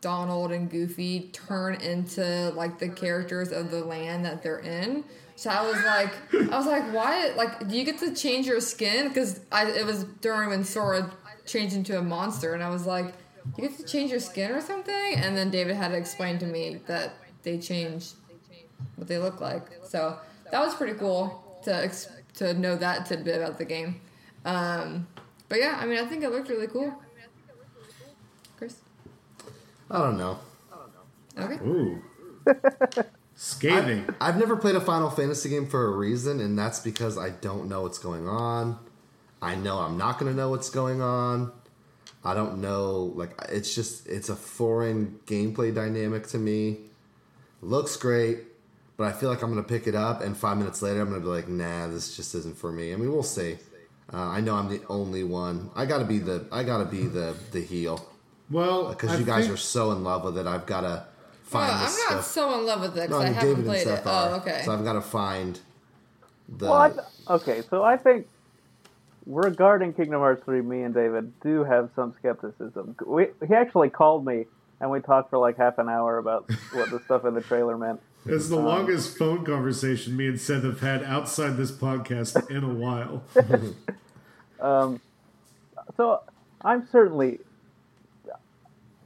Donald and Goofy turn into like the characters of the land that they're in. So I was like, I was like, why? Like, do you get to change your skin? Because it was during when Sora changed into a monster, and I was like, you get to change your skin or something? And then David had to explain to me that they changed what they look like. So that was pretty cool to to know that tidbit about the game. Um, but yeah, I mean, I think it looked really cool. Chris? I don't know. Okay. Ooh. Scathing. I've, I've never played a Final Fantasy game for a reason, and that's because I don't know what's going on. I know I'm not going to know what's going on. I don't know. Like, it's just, it's a foreign gameplay dynamic to me. Looks great, but I feel like I'm going to pick it up, and five minutes later, I'm going to be like, nah, this just isn't for me. I mean, we'll see. Uh, I know I'm the only one. I got to be the I gotta be the, the heel. Well, because you guys think... are so in love with it, I've got to find no, this I'm not stuff. so in love with it, because no, I, mean, I haven't David played it. Are, oh, okay. So I've got to find the... Well, I th- okay, so I think regarding Kingdom Hearts three, me and David do have some skepticism. We, he actually called me, and we talked for like half an hour about what the stuff in the trailer meant. It's the um, longest phone conversation me and Seth have had outside this podcast in a while. um, so I'm certainly,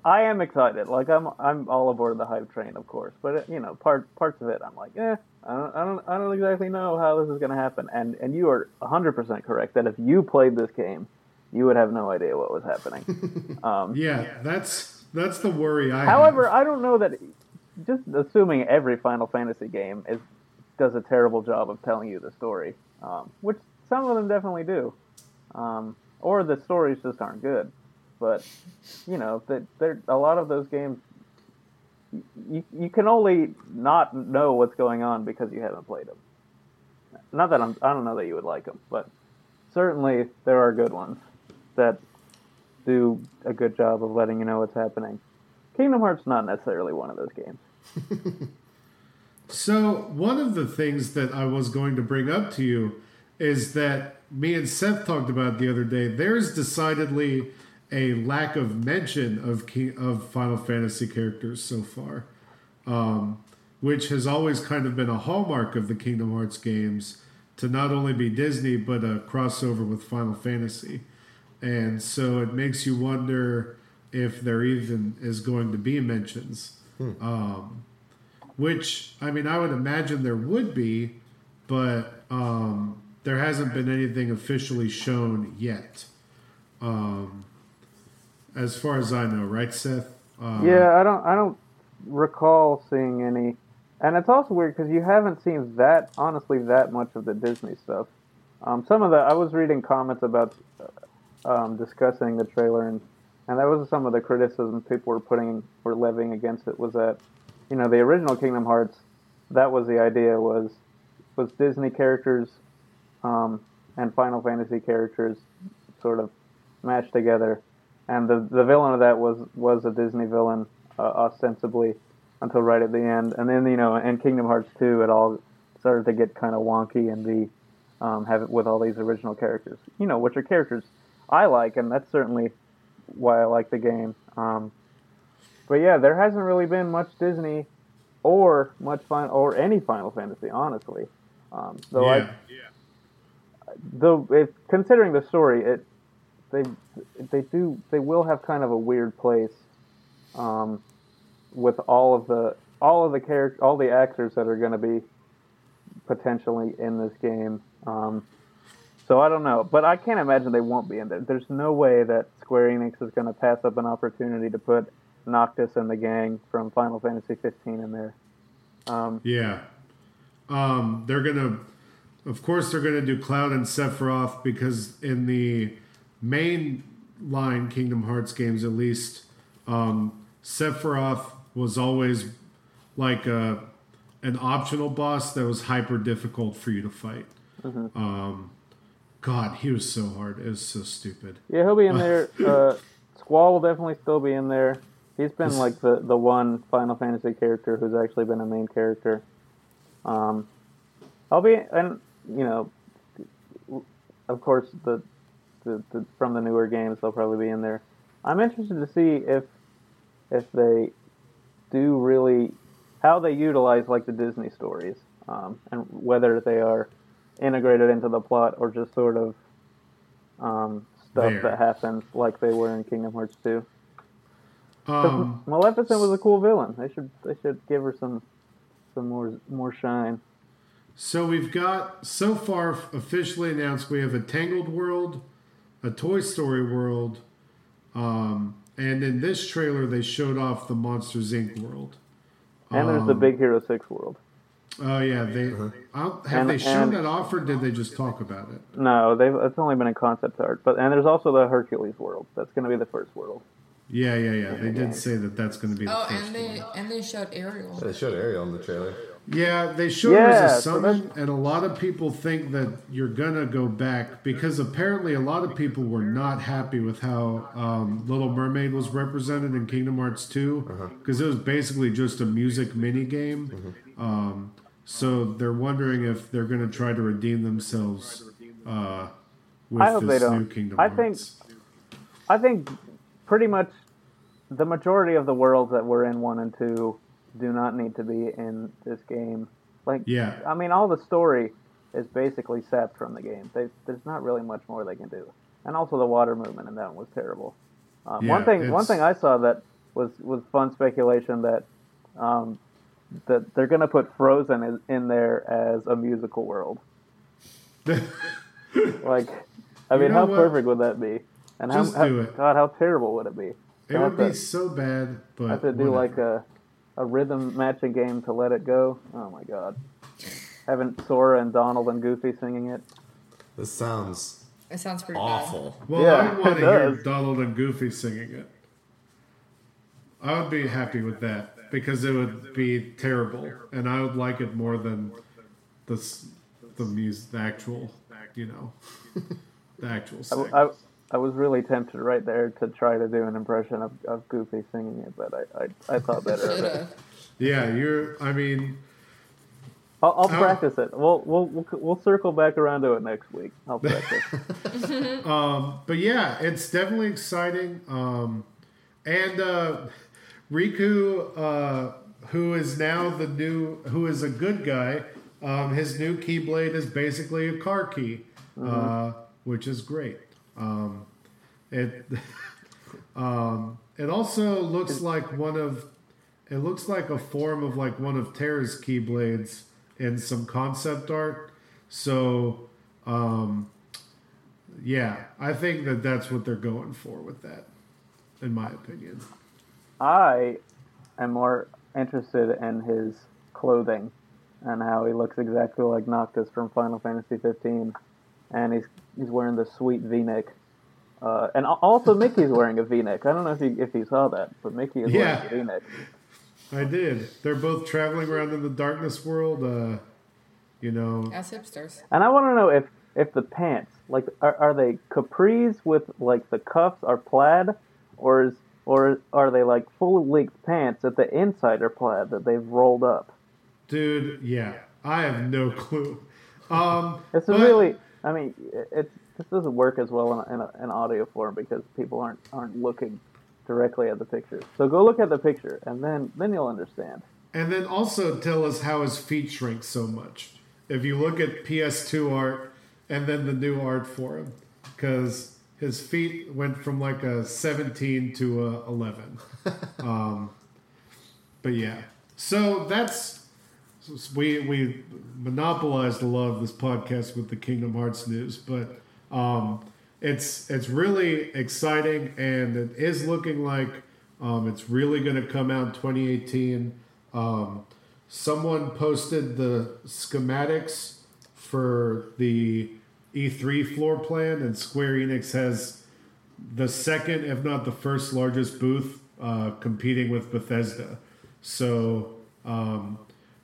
I am excited. Like I'm, I'm all aboard the hype train, of course. But it, you know, part parts of it, I'm like, eh, I don't, I don't, I don't exactly know how this is going to happen. And and you are one hundred percent correct that if you played this game, you would have no idea what was happening. Um, yeah, that's that's the worry I. However, have. I don't know that. Just assuming every Final Fantasy game is does a terrible job of telling you the story, um, which some of them definitely do, um, or the stories just aren't good. But you know, that there a lot of those games, you you can only not know what's going on because you haven't played them. Not that I'm, I don't know that you would like them, but certainly there are good ones that do a good job of letting you know what's happening. Kingdom Hearts not necessarily one of those games. So one of the things that I was going to bring up to you is that me and Seth talked about the other day. There's decidedly a lack of mention of King, of Final Fantasy characters so far, um, which has always kind of been a hallmark of the Kingdom Hearts games to not only be Disney, but a crossover with Final Fantasy. And so it makes you wonder if there even is going to be mentions. Hmm. Um, which, I mean, I would imagine there would be, but um, there hasn't been anything officially shown yet. Um, as far as I know, right, Seth? Um, yeah, I don't I don't recall seeing any. And it's also weird because you haven't seen that, honestly, that much of the Disney stuff. Um, some of the, I was reading comments about um, discussing the trailer, and And that was some of the criticisms people were putting, were levying against it, was that, you know, the original Kingdom Hearts, that was the idea, was was Disney characters um, and Final Fantasy characters sort of mashed together. And the the villain of that was, was a Disney villain, uh, ostensibly, until right at the end. And then, you know, in Kingdom Hearts two, it all started to get kind of wonky and be, um, have it with all these original characters, you know, which are characters I like, and that's certainly why I like the game, um, But yeah, there hasn't really been much Disney or much fun or any Final Fantasy, honestly. Um, so yeah. I, yeah. Though if, considering the story, it they they do they will have kind of a weird place um, with all of the all of the character all the actors that are going to be potentially in this game. Um, so I don't know, but I can't imagine they won't be in there. There's no way that Square Enix is going to pass up an opportunity to put Noctis and the gang from Final Fantasy fifteen in there. Um, yeah. Um, they're going to... Of course, they're going to do Cloud and Sephiroth because in the main line Kingdom Hearts games, at least, um, Sephiroth was always like a, an optional boss that was hyper difficult for you to fight. Mm-hmm. Um, God, he was so hard. It was so stupid. Yeah, he'll be in there. uh, Squall will definitely still be in there. He's been like the, the one Final Fantasy character who's actually been a main character. Um, I'll be, and you know, of course, the, the, the from the newer games they'll probably be in there. I'm interested to see if if they do really how they utilize like the Disney stories, um, and whether they are integrated into the plot or just sort of um, stuff there. That happens like they were in Kingdom Hearts two. Um, Maleficent was a cool villain. They should they should give her some some more more shine. So we've got so far officially announced we have a Tangled world, a Toy Story world, um, and in this trailer they showed off the Monsters Incorporated world. And um, there's the Big Hero six world. Oh yeah, they I'll, have and, they shown and, that off or did they just talk about it? No, they've it's only been in concept art. But and there's also the Hercules world. That's going to be the first world. Yeah, yeah, yeah. They did say that that's going to be the oh, first and they, one. And they showed Ariel. They showed Ariel in the trailer. Yeah, they showed yeah, her as a summon, so and a lot of people think that you're going to go back because apparently a lot of people were not happy with how um, Little Mermaid was represented in Kingdom Hearts two because uh-huh. it was basically just a music minigame. Uh-huh. Um, so they're wondering if they're going to try to redeem themselves uh, with I hope this they don't. new Kingdom I Hearts. Think, I think... Pretty much the majority of the worlds that were in one and two do not need to be in this game. Like, yeah. I mean, all the story is basically sapped from the game. They, there's not really much more they can do. And also the water movement in that one was terrible. Um, yeah, one thing it's... one thing I saw that was, was fun speculation that um, that they're going to put Frozen in, in there as a musical world. Like, I mean, you know how what? perfect would that be? And Just how, do how, it. God, how terrible would it be? It I would to, be so bad, but I have to do whatever. like a a rhythm matching game to Let It Go. Oh my God, having Sora and Donald and Goofy singing it. This sounds. It sounds pretty awful. Bad. Well, yeah, I want to hear Donald and Goofy singing it. I would be happy with that because it would be terrible, and I would like it more than the the music, the actual, you know, the actual. Singing. I, I, I was really tempted right there to try to do an impression of, of Goofy singing it, but I, I, I thought better of it. Yeah, you're. I mean, I'll, I'll practice it. We'll, we'll we'll we'll circle back around to it next week. I'll practice. um, but yeah, it's definitely exciting. Um, and uh, Riku, uh, who is now the new, who is a good guy. Um, his new Keyblade is basically a car key, mm-hmm. uh, which is great. Um, it, um, it also looks like one of, it looks like a form of like one of Terra's Keyblades in some concept art. So, um, yeah, I think that that's what they're going for with that, in my opinion. I am more interested in his clothing and how he looks exactly like Noctis from Final Fantasy fifteen. And he's he's wearing the sweet V-neck, uh, and also Mickey's wearing a V-neck. I don't know if you if you saw that, but Mickey is yeah, wearing a V-neck. I did. They're both traveling around in the darkness world, uh, you know. As hipsters. And I want to know if, if the pants, like, are, are they capris with like the cuffs are plaid, or is or are they like full length pants that the inside are plaid that they've rolled up? Dude, yeah, I have no clue. Um, it's but, really. I mean, it, it this doesn't work as well in, a, in, a, in audio form because people aren't aren't looking directly at the pictures. So go look at the picture, and then, then you'll understand. And then also tell us how his feet shrink so much. If you look at P S two art and then the new art for him, because his feet went from like a seventeen to a eleven. um, but yeah, so that's we we monopolized the love of this podcast with the Kingdom Hearts news, but um, it's it's really exciting, and it is looking like um, it's really going to come out in twenty eighteen. Um, someone posted the schematics for the E three floor plan, and Square Enix has the second, if not the first largest booth, uh, competing with Bethesda. So um,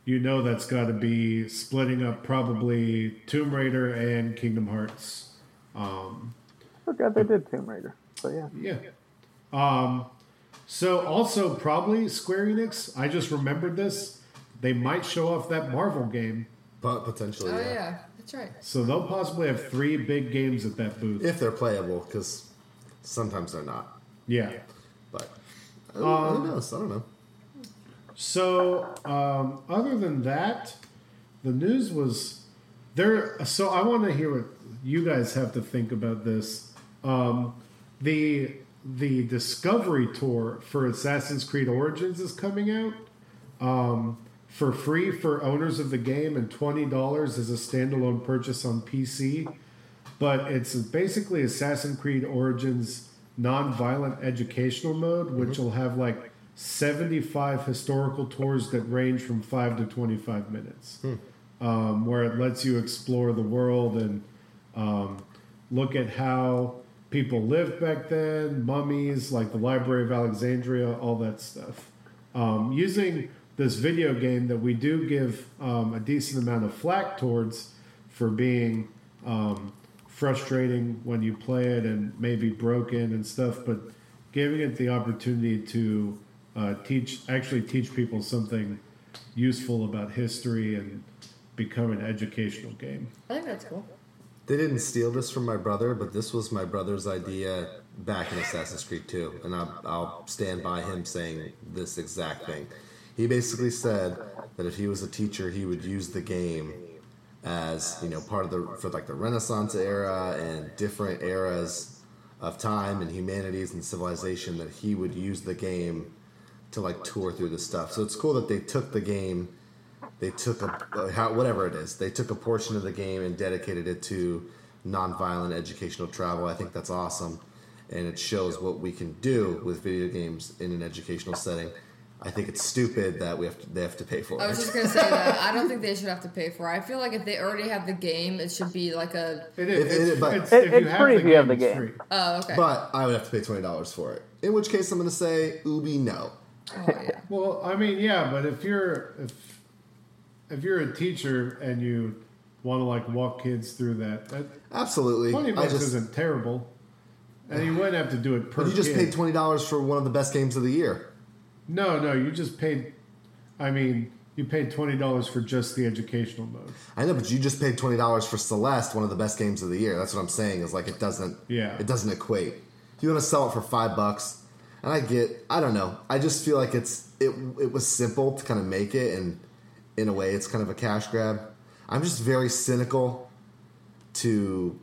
you know that's got to be splitting up probably Tomb Raider and Kingdom Hearts. Um, I forgot they did Tomb Raider. So yeah. Yeah. Um, so also probably Square Enix, I just remembered this, they might show off that Marvel game. Potentially, oh, yeah. yeah. That's right. So they'll possibly have three big games at that booth. If they're playable, because sometimes they're not. Yeah. But I don't, um, who knows? I don't know. So um, other than that, the news was there. So I want to hear what you guys have to think about this. Um, the the Discovery Tour for Assassin's Creed Origins is coming out. Um For free for owners of the game, and twenty dollars as a standalone purchase on P C. But it's basically Assassin's Creed Origins non-violent educational mode, which mm-hmm. will have like seventy-five historical tours that range from five to twenty-five minutes, hmm. um, where it lets you explore the world and um, look at how people lived back then, mummies, like the Library of Alexandria, all that stuff. Um, using... this video game that we do give um, a decent amount of flack towards for being um, frustrating when you play it and maybe broken and stuff, but giving it the opportunity to uh, teach, actually teach people something useful about history and become an educational game. I think that's cool. They didn't steal this from my brother, but this was my brother's idea back in Assassin's Creed two, and I'll, I'll stand by him saying this exact thing. He basically said that if he was a teacher, he would use the game as, you know, part of the, for like the Renaissance era and different eras of time and humanities and civilization, that he would use the game to like tour through the stuff. So it's cool that they took the game, they took a, how, whatever it is, they took a portion of the game and dedicated it to nonviolent educational travel. I think that's awesome. And it shows what we can do with video games in an educational setting. I think it's stupid that we have to, they have to pay for it. I was just going to say that. I don't think they should have to pay for it. I feel like if they already have the game, it should be like a... It is. It, it's, but it's, if it's you free if you have the game. Free. Oh, okay. But I would have to pay twenty dollars for it. In which case, I'm going to say, Ubi, no. Oh, yeah. Well, I mean, yeah, but if you're if if you're a teacher and you want to, like, walk kids through that... that Absolutely. twenty dollars isn't terrible. And you wouldn't have to do it per kid. But you just kid. paid twenty dollars for one of the best games of the year. No, no, you just paid, I mean, you paid twenty dollars for just the educational mode. I know, but you just paid twenty dollars for Celeste, one of the best games of the year. That's what I'm saying, is like it doesn't, yeah. it doesn't equate. If you want to sell it for five bucks, and I get, I don't know, I just feel like it's, it it was simple to kind of make it, and in a way it's kind of a cash grab. I'm just very cynical to,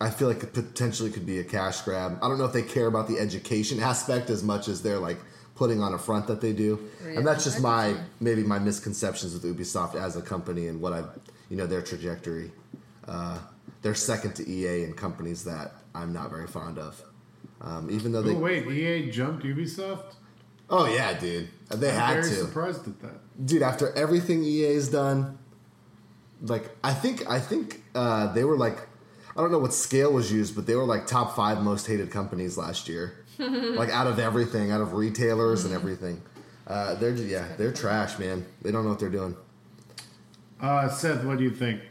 I feel like it potentially could be a cash grab. I don't know if they care about the education aspect as much as they're like, putting on a front that they do. Yeah, and that's just my, maybe my misconceptions with Ubisoft as a company and what I've, you know, their trajectory. Uh, they're second to E A in companies that I'm not very fond of. Um, even though they... Oh, wait, E A jumped Ubisoft? Oh, yeah, dude. They I'm had to. I'm very surprised at that. Dude, after everything E A's done, like, I think, I think uh, they were like, I don't know what scale was used, but they were like top five most hated companies last year. Like out of everything, out of retailers and everything, uh, they're yeah, they're trash, man. They don't know what they're doing. Uh, Seth, what do you think?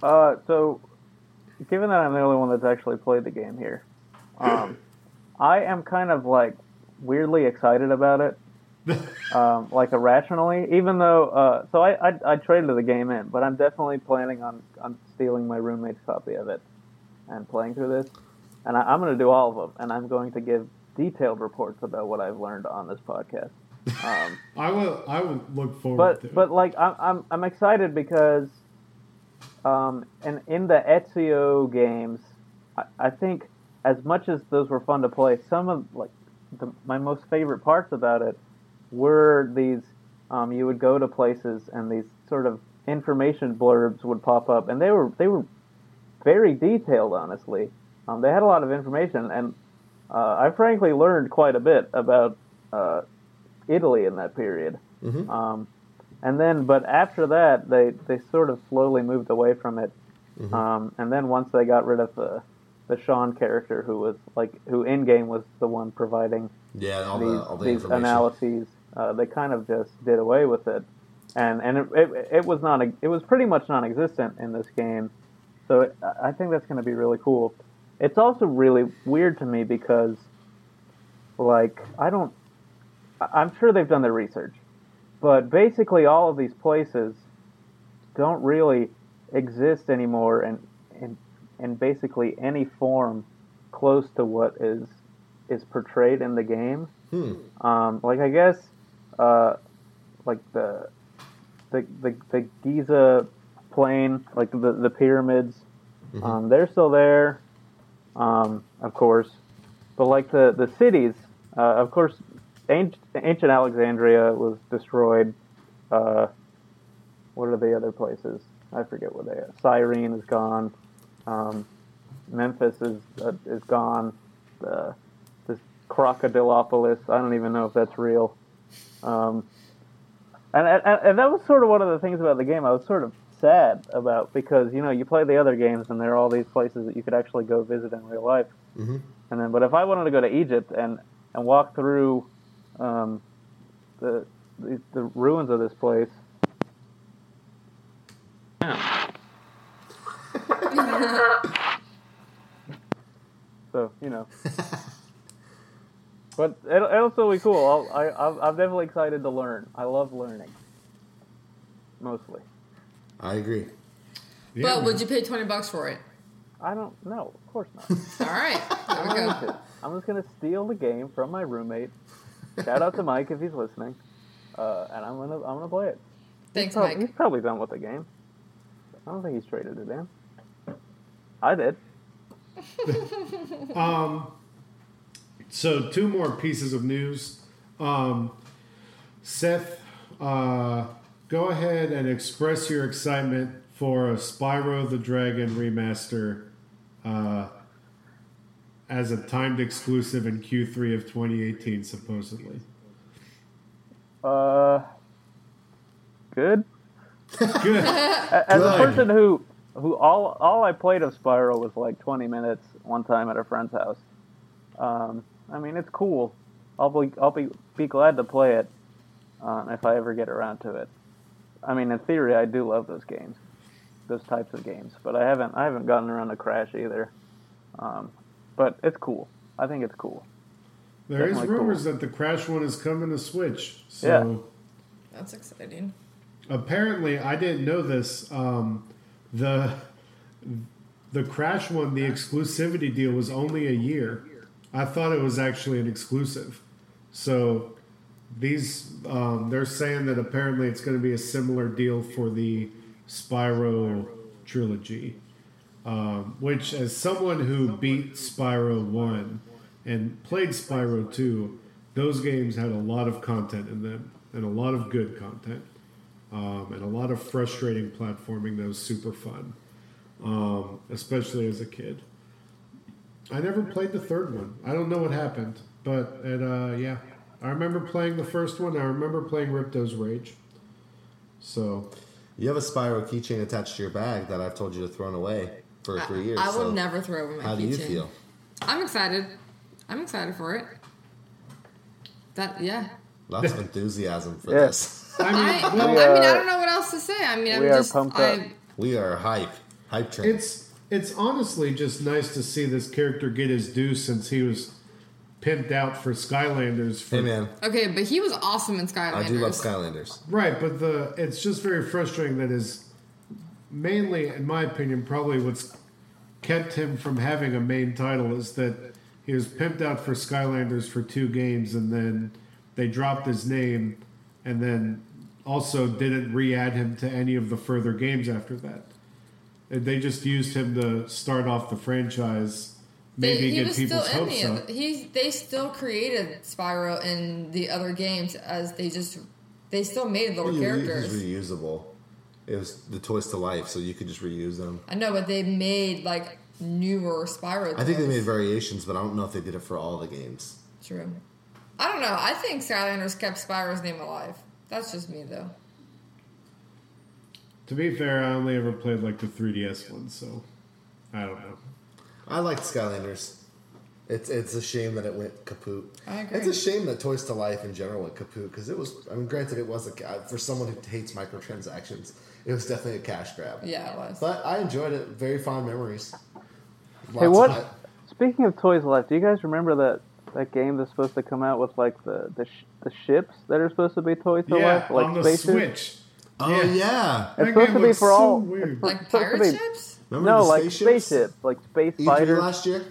Uh, so, given that I'm the only one that's actually played the game here, um, I am kind of like weirdly excited about it, um, like irrationally. Even though, uh, so I, I I traded the game in, but I'm definitely planning on on stealing my roommate's copy of it and playing through this. And I, I'm going to do all of them, and I'm going to give detailed reports about what I've learned on this podcast. Um, I will. I will look forward but, to it. But like, I'm, I'm, I'm excited because, um, and in the Ezio games, I, I think as much as those were fun to play, some of like the, my most favorite parts about it were these. Um, you would go to places, and these sort of information blurbs would pop up, and they were they were very detailed. Honestly, um, they had a lot of information, and uh, I frankly learned quite a bit about. Uh, Italy in that period. Mm-hmm. Um, and then, but after that, they, they sort of slowly moved away from it. Mm-hmm. Um, and then once they got rid of the, the Sean character who was like, who in game was the one providing yeah, all these, the, all the these analyses, uh, they kind of just did away with it. And, and it, it, it was not, it was pretty much non-existent in this game. So it, I think that's going to be really cool. It's also really weird to me because like, I don't, I'm sure they've done their research, but basically all of these places don't really exist anymore in, in, in basically any form close to what is is portrayed in the game. Hmm. Um, like, I guess, uh, like the, the the the Giza plain, like the, the pyramids, mm-hmm. um, they're still there, um, of course. But like the, the cities, uh, of course... Ancient Alexandria was destroyed. Uh, what are the other places? I forget what they are. Cyrene is gone. Um, Memphis is uh, is gone. Uh, this Crocodilopolis, I don't even know if that's real. Um, and, and and that was sort of one of the things about the game I was sort of sad about because, you know, you play the other games and there are all these places that you could actually go visit in real life. Mm-hmm. And then, but if I wanted to go to Egypt and, and walk through... Um, the, the the ruins of this place. So you know, but it'll, it'll still be cool. I'll, I I'm definitely excited to learn. I love learning, mostly. I agree. Yeah, but man. Would you pay twenty bucks for it? I don't know. Of course not. All right, there we go. To, I'm just gonna steal the game from my roommate. Shout out to Mike if he's listening, uh, and I'm gonna I'm gonna play it. Thanks, he's pro- Mike. He's probably done with the game. I don't think he's traded it in. I did. um. So two more pieces of news. Um, Seth, uh, go ahead and express your excitement for a Spyro the Dragon remaster. Uh, As a timed exclusive in Q three of twenty eighteen, supposedly. Uh, good. Good. As good. A person who, who all all I played of Spyro was like twenty minutes one time at a friend's house. Um, I mean it's cool. I'll be I'll be, be glad to play it uh, if I ever get around to it. I mean, in theory, I do love those games, those types of games, but I haven't I haven't gotten around to Crash either. Um. But it's cool. I think it's cool. There Definitely is rumors cool. that the Crash one is coming to Switch. So yeah. That's exciting. Apparently, I didn't know this. Um, the the Crash one, the exclusivity deal was only a year. I thought it was actually an exclusive. So these um, they're saying that apparently it's going to be a similar deal for the Spyro trilogy. Um, which, as someone who beat Spyro one and played Spyro two, those games had a lot of content in them, and a lot of good content, um, and a lot of frustrating platforming that was super fun, um, especially as a kid. I never played the third one. I don't know what happened, but it, uh, yeah, I remember playing the first one. I remember playing Ripto's Rage. So, you have a Spyro keychain attached to your bag that I've told you to throw away. For I, three years. I will so never throw away my keychain. How do you feel? I'm excited. I'm excited for it. That yeah. Lots of enthusiasm for yeah. this. I mean, well, I, are, I mean, I don't know what else to say. I mean, I'm we just. Are pumped up. We are hype. Hype train. It's it's honestly just nice to see this character get his due since he was pimped out for Skylanders. For, hey man. Okay, but he was awesome in Skylanders. I do love Skylanders. Right, but the it's just very frustrating that his. Mainly, in my opinion, probably what's kept him from having a main title is that He was pimped out for Skylanders for two games, and then they dropped his name, and then also didn't re-add him to any of the further games after that. And they just used him to start off the franchise, maybe they, get people's hopes up. He, they still created Spyro in the other games, as they just they still made little yeah, characters. It was reusable. It was the toys to life, so you could just reuse them. I know, but they made like newer Spyro toys. I think they made variations, but I don't know if they did it for all the games. True. I don't know. I think Skylanders kept Spyro's name alive. That's just me, though. To be fair, I only ever played, like, the three D S one, so I don't know. I liked Skylanders. It's it's a shame that it went kaput. I agree. It's a shame that Toys to Life in general went kaput, because it was, I mean, granted, it was, a, for someone who hates microtransactions, it was definitely a cash grab. Yeah, it was. But I enjoyed it. Very fond memories. Lots hey, what? Of Speaking of Toys to Life, do you guys remember that That game that's supposed to come out with, like, the the, sh- the ships that are supposed to be toys to yeah, life? Like on the spaces? Switch. Oh, yeah. yeah. It's that supposed to be for so all... Weird. Like pirate be, ships? Remember no, like spaceships? spaceships. Like space E three fighters. Last year?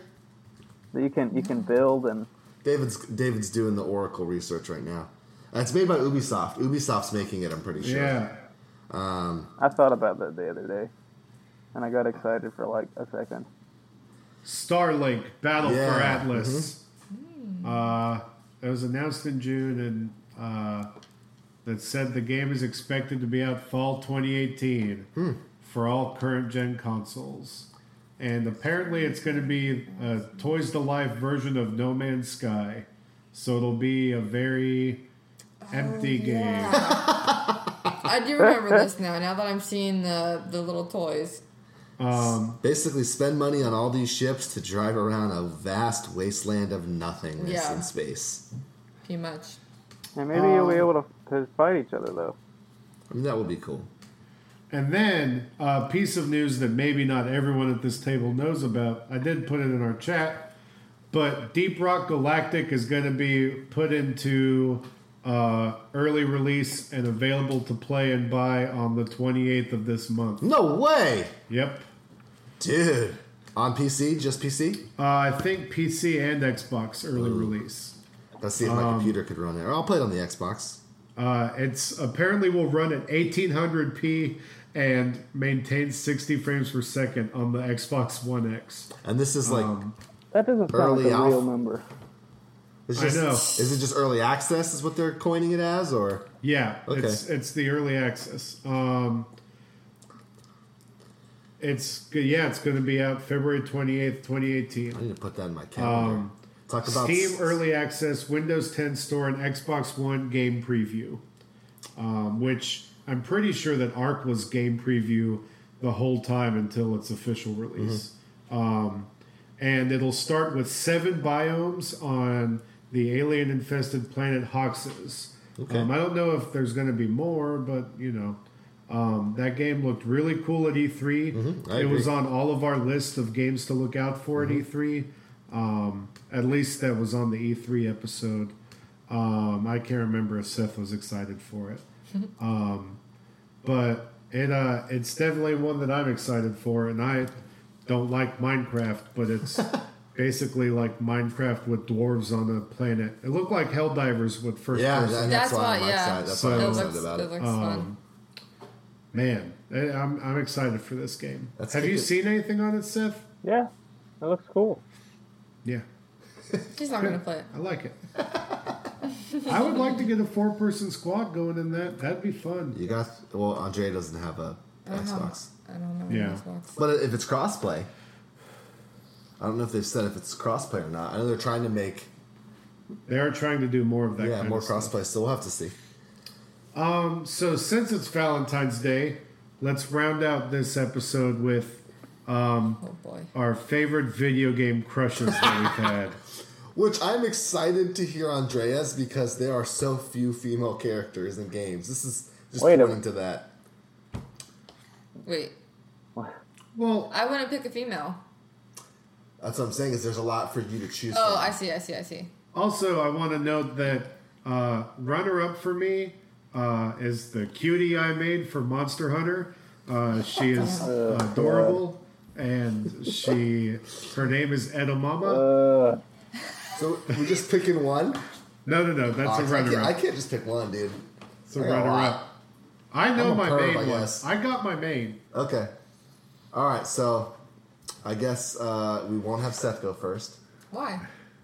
That you can, you can build and... David's David's doing the Oracle research right now. Uh, it's made by Ubisoft. Ubisoft's making it, I'm pretty sure. Yeah. Um, I thought about that the other day. And I got excited for, like, a second. Starlink, Battle yeah. for Atlas. Mm-hmm. Uh, it was announced in June, and uh, that said the game is expected to be out fall twenty eighteen hmm. for all current-gen consoles. And apparently it's going to be a Toys to Life version of No Man's Sky. So it'll be a very empty oh, yeah. game. I do remember this now, now that I'm seeing the, the little toys. Um, Basically, spend money on all these ships to drive around a vast wasteland of nothingness yeah. in space. Pretty much. And maybe um, you'll be able to, to fight each other, though. I mean, that would be cool. And then, a uh, piece of news that maybe not everyone at this table knows about. I did put it in our chat, but Deep Rock Galactic is going to be put into uh, early release and available to play and buy on the twenty-eighth of this month. No way! Yep. Dude. On P C? Just P C? Uh, I think P C and Xbox early Ooh. release. Let's see if my um, computer could run it. Or I'll play it on the Xbox. Uh, it's apparently will run at eighteen hundred p and maintain sixty frames per second on the Xbox One X. And this is like um, that doesn't sound like a alpha. real number. It's just, I know. Is it just early access is what they're coining it as? Or Yeah. Okay. It's, it's the early access. Um... It's yeah, it's going to be out February twenty eighth, twenty eighteen. I need to put that in my calendar. Um, Talk about Steam s- Early Access, Windows ten Store, and Xbox One Game Preview, um, which I'm pretty sure that Arc was Game Preview the whole time until its official release. Mm-hmm. Um, and it'll start with seven biomes on the alien-infested planet Hoxes. Okay. Um, I don't know if there's going to be more, but you know. Um, that game looked really cool at E three. Mm-hmm, it agree. was on all of our list of games to look out for mm-hmm. at E three. Um, at least that was on the E three episode. Um, I can't remember if Seth was excited for it. Um, but it uh, it's definitely one that I'm excited for. And I don't like Minecraft, but it's basically like Minecraft with dwarves on a planet. It looked like Helldivers with first yeah, person. Yeah, that's, that's why I'm yeah. That's so, why I'm excited about it. It looks um, fun. Man, I'm I'm excited for this game. That's Have you good. seen anything on it, Seth? Yeah, that looks cool. Yeah. He's not going to play it. I like it. I would like to get a four-person squad going in that. That'd be fun. You got well, Andre doesn't have a I Xbox. Have, I don't know. Yeah. Xbox. But if it's crossplay, I don't know if they've said if it's crossplay or not. I know they're trying to make. They are trying to do more of that. Yeah, kind more of crossplay. Stuff. So we'll have to see. Um, so since it's Valentine's Day, let's round out this episode with um, oh our favorite video game crushes that we've had. Which I'm excited to hear Andrea's because there are so few female characters in games. This is just Wait pointing to that. Wait. What? Well, I wouldn't pick a female. That's what I'm saying is there's a lot for you to choose oh, from. Oh, I see, I see, I see. Also, I want to note that uh, runner-up for me Uh, is the cutie I made for Monster Hunter. Uh, she is uh, adorable, and she her name is Edamama. Uh, So we're just picking one? No, no, no. That's oh, a runner-up. I can't, I can't just pick one, dude. It's a runner-up. I know my perv, main one. I, I got my main. Okay. All right, so I guess uh, we won't have Seth go first. Why?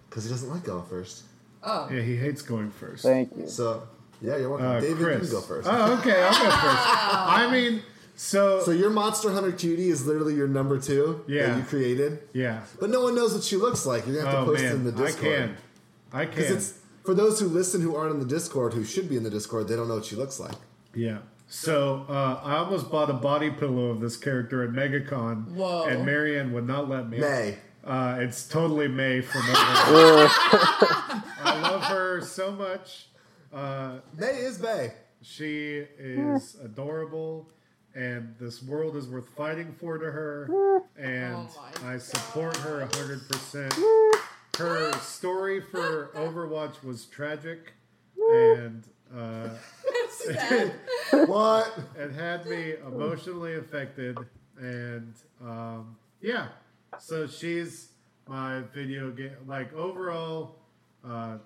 Because he doesn't like going first. Oh. Yeah, he hates going first. Thank you. So, yeah, you're welcome. Uh, David, Chris. You can go first. Oh, okay, I'll go first. I mean... So, so your Monster Hunter cutie is literally your number two yeah, that you created. Yeah. But no one knows what she looks like. You're going to have to oh, post man. it in the Discord. I can. I can. Because it's for those who listen who aren't in the Discord, who should be in the Discord, they don't know what she looks like. Yeah. So uh, I almost bought a body pillow of this character at MegaCon. Whoa. And Marianne would not let me. May. Uh, it's totally May from Overwatch. I love her so much. Uh, May is May. She is adorable. And this world is worth fighting for to her. And oh I support God. her one hundred percent. Her story for Overwatch was tragic. And uh, it, what? it had me emotionally affected. And um, yeah, so she's my video game, like overall, uh,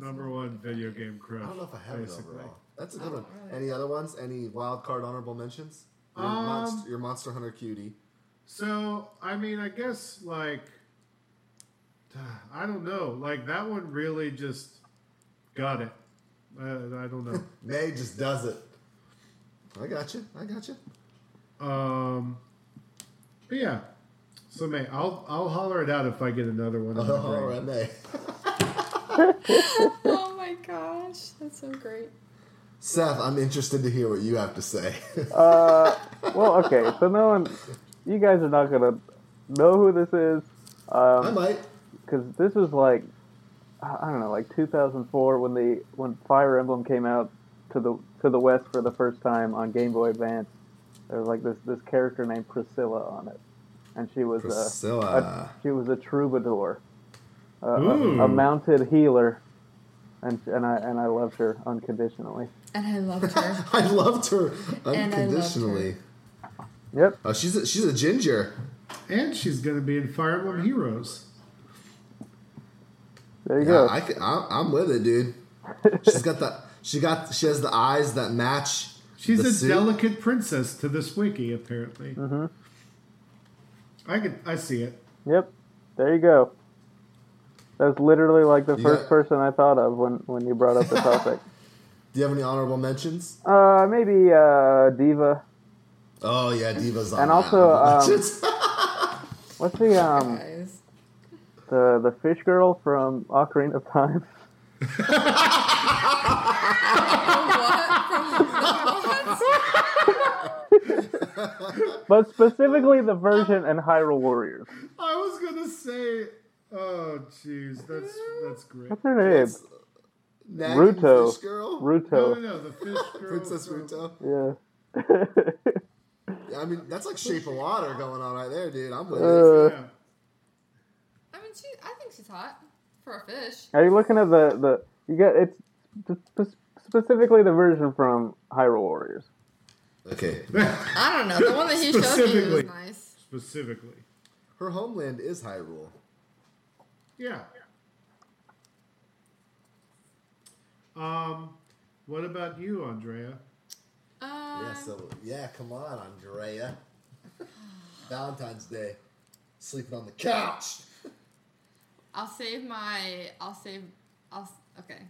number one video game crush. I don't know if I have it overall. That's a good one. Really. Any other ones? Any wild card honorable mentions? Your, um, monster, your Monster Hunter cutie. So, I mean, I guess, like, I don't know. Like, that one really just got it. Uh, I don't know. May just does it. I got you. I got you. Um, but yeah. So, May, I'll I'll holler it out if I get another one. Oh, all right, May. Oh, my gosh. That's so great. Seth, I'm interested to hear what you have to say. uh, well, okay. So no one, you guys are not gonna know who this is. Um, I might, because this was like, I don't know, like two thousand four when the when Fire Emblem came out to the to the West for the first time on Game Boy Advance. There was like this this character named Priscilla on it, and she was Priscilla. A, a she was a troubadour, a, a, a mounted healer. And and I and I loved her unconditionally. And I loved her. I loved her unconditionally. Loved her. Yep. Oh, she's a, she's a ginger, and she's gonna be in Fire Emblem Heroes. There you yeah, go. I th- I'm, I'm with it, dude. She's got the she got she has the eyes that match. She's a suit. Delicate princess to this wiki, apparently. Mm-hmm. I could I see it. Yep. There you go. That's literally like the you first got, person I thought of when, when you brought up the topic. Do you have any honorable mentions? Uh, maybe uh, Diva. Oh yeah, Diva's on. And that. also, um, what's the um, Guys. the the fish girl from Ocarina of Time? But specifically the version in Hyrule Warriors. I was gonna say. Oh, jeez, that's that's great. What's her name? That's, uh, Ruto. Fish girl? Ruto. No, no, no, the fish girl. Princess Ruto. Yeah. Yeah. I mean, that's like Shape of Water going on right there, dude. I'm with uh, it. Yeah. I mean, she. I think she's hot for a fish. Are you looking at the the? You got it's specifically the version from Hyrule Warriors. Okay. I don't know. The one that he showed me was nice. Specifically, her homeland is Hyrule. Yeah. Um, what about you, Andrea? Um, yeah, so, yeah, come on, Andrea. Valentine's Day, sleeping on the couch. I'll save my. I'll save. I'll okay.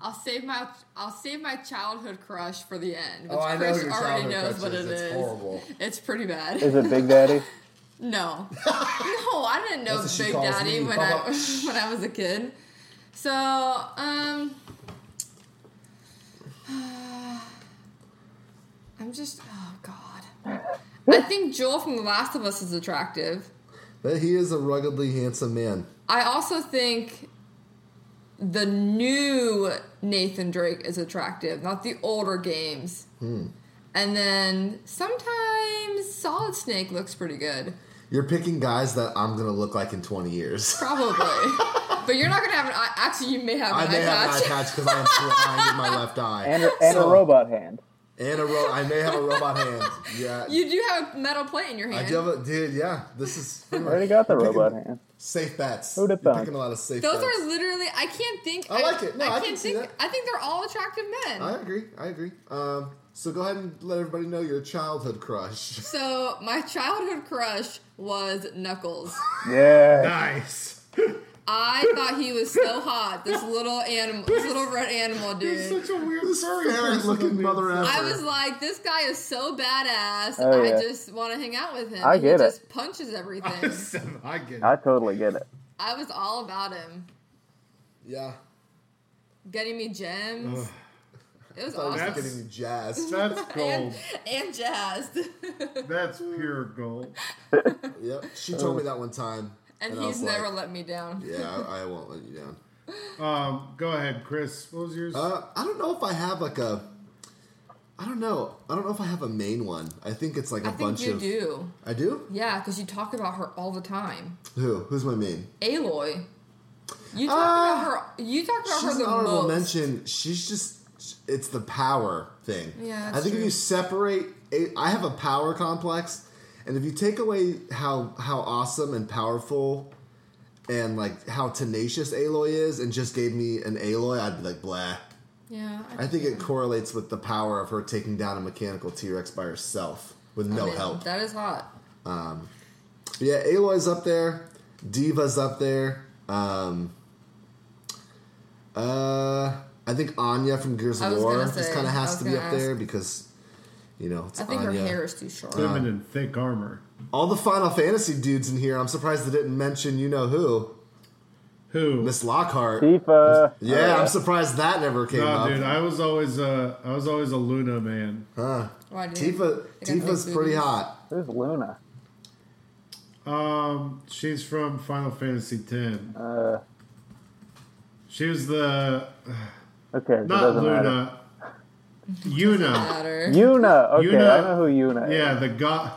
I'll save my. I'll save my childhood crush for the end. Which oh, I Chris know your already knows crushes. What it it's is. Horrible. It's pretty bad. Is it Big Daddy? No, no, I didn't know Big Daddy when I when I was a kid. So, um, uh, I'm just oh god. I think Joel from The Last of Us is attractive. But he is a ruggedly handsome man. I also think the new Nathan Drake is attractive, not the older games. Hmm. And then sometimes Solid Snake looks pretty good. You're picking guys that I'm going to look like in twenty years. Probably. But you're not going to have an eye... Actually, you may have an eye patch. I may have an eye patch because I am blind in my left eye. And, and so, a robot hand. And a ro- I may have a robot hand. Yeah. You do have a metal plate in your hand. I do have a, dude, yeah. This is... I already got the robot hand. Safe bets. Who'd have thought? You're picking a lot of safe Those bets. Those are literally... I can't think... I, I like it. No, I, I can't can see think, that. I think they're all attractive men. I agree. I agree. Um, so go ahead and let everybody know your childhood crush. So my childhood crush was Knuckles. Yeah. Nice. I thought he was so hot. This little animal, this little red animal, dude. He's such a weird, scary-looking mother effer. I was like, this guy is so badass. Oh, yeah. I just want to hang out with him. I get he it. He just punches everything. I, was, I get it. I totally get it. I was all about him. Yeah. Getting me gems. Ugh. It was awesome. That's getting me jazzed. That's gold. and, and jazzed. That's pure gold. Yep. She told me that one time. And, and he's never like, let me down. Yeah, I, I won't let you down. Um, go ahead, Chris. What was yours? Uh, I don't know if I have like a... I don't know. I don't know if I have a main one. I think it's like a I bunch of... I think you do. I do? Yeah, because you talk about her all the time. Who? Who's my main? Aloy. You talk uh, about her You talk about her the most. She's an honorable mention. She's just... It's the power thing. Yeah, I think true. If you separate... I have a power complex... And if you take away how how awesome and powerful and, like, how tenacious Aloy is and just gave me an Aloy, I'd be like, blah. Yeah. I, I think it correlates with the power of her taking down a mechanical T-Rex by herself with no I mean, help. That is hot. Um, yeah, Aloy's up there. Diva's up there. Um, uh, I think Anya from Gears of War just kind of has to be up ask. there because... You know, it's I think Anya. Her hair is too short. Women in thick armor. All the Final Fantasy dudes in here. I'm surprised they didn't mention you know who. Who? Miss Lockhart. Tifa. Yeah, oh, yeah, I'm surprised that never came no, up. No, dude, I was always a I was always a Luna man. Huh? Why, Tifa. Tifa's pretty hot. Who's Luna? Um, she's from Final Fantasy X. Uh. She was the. Okay. Not Luna. Matter. Yuna. Yuna. Okay, Yuna. I know who Yuna is. Yeah, the goth...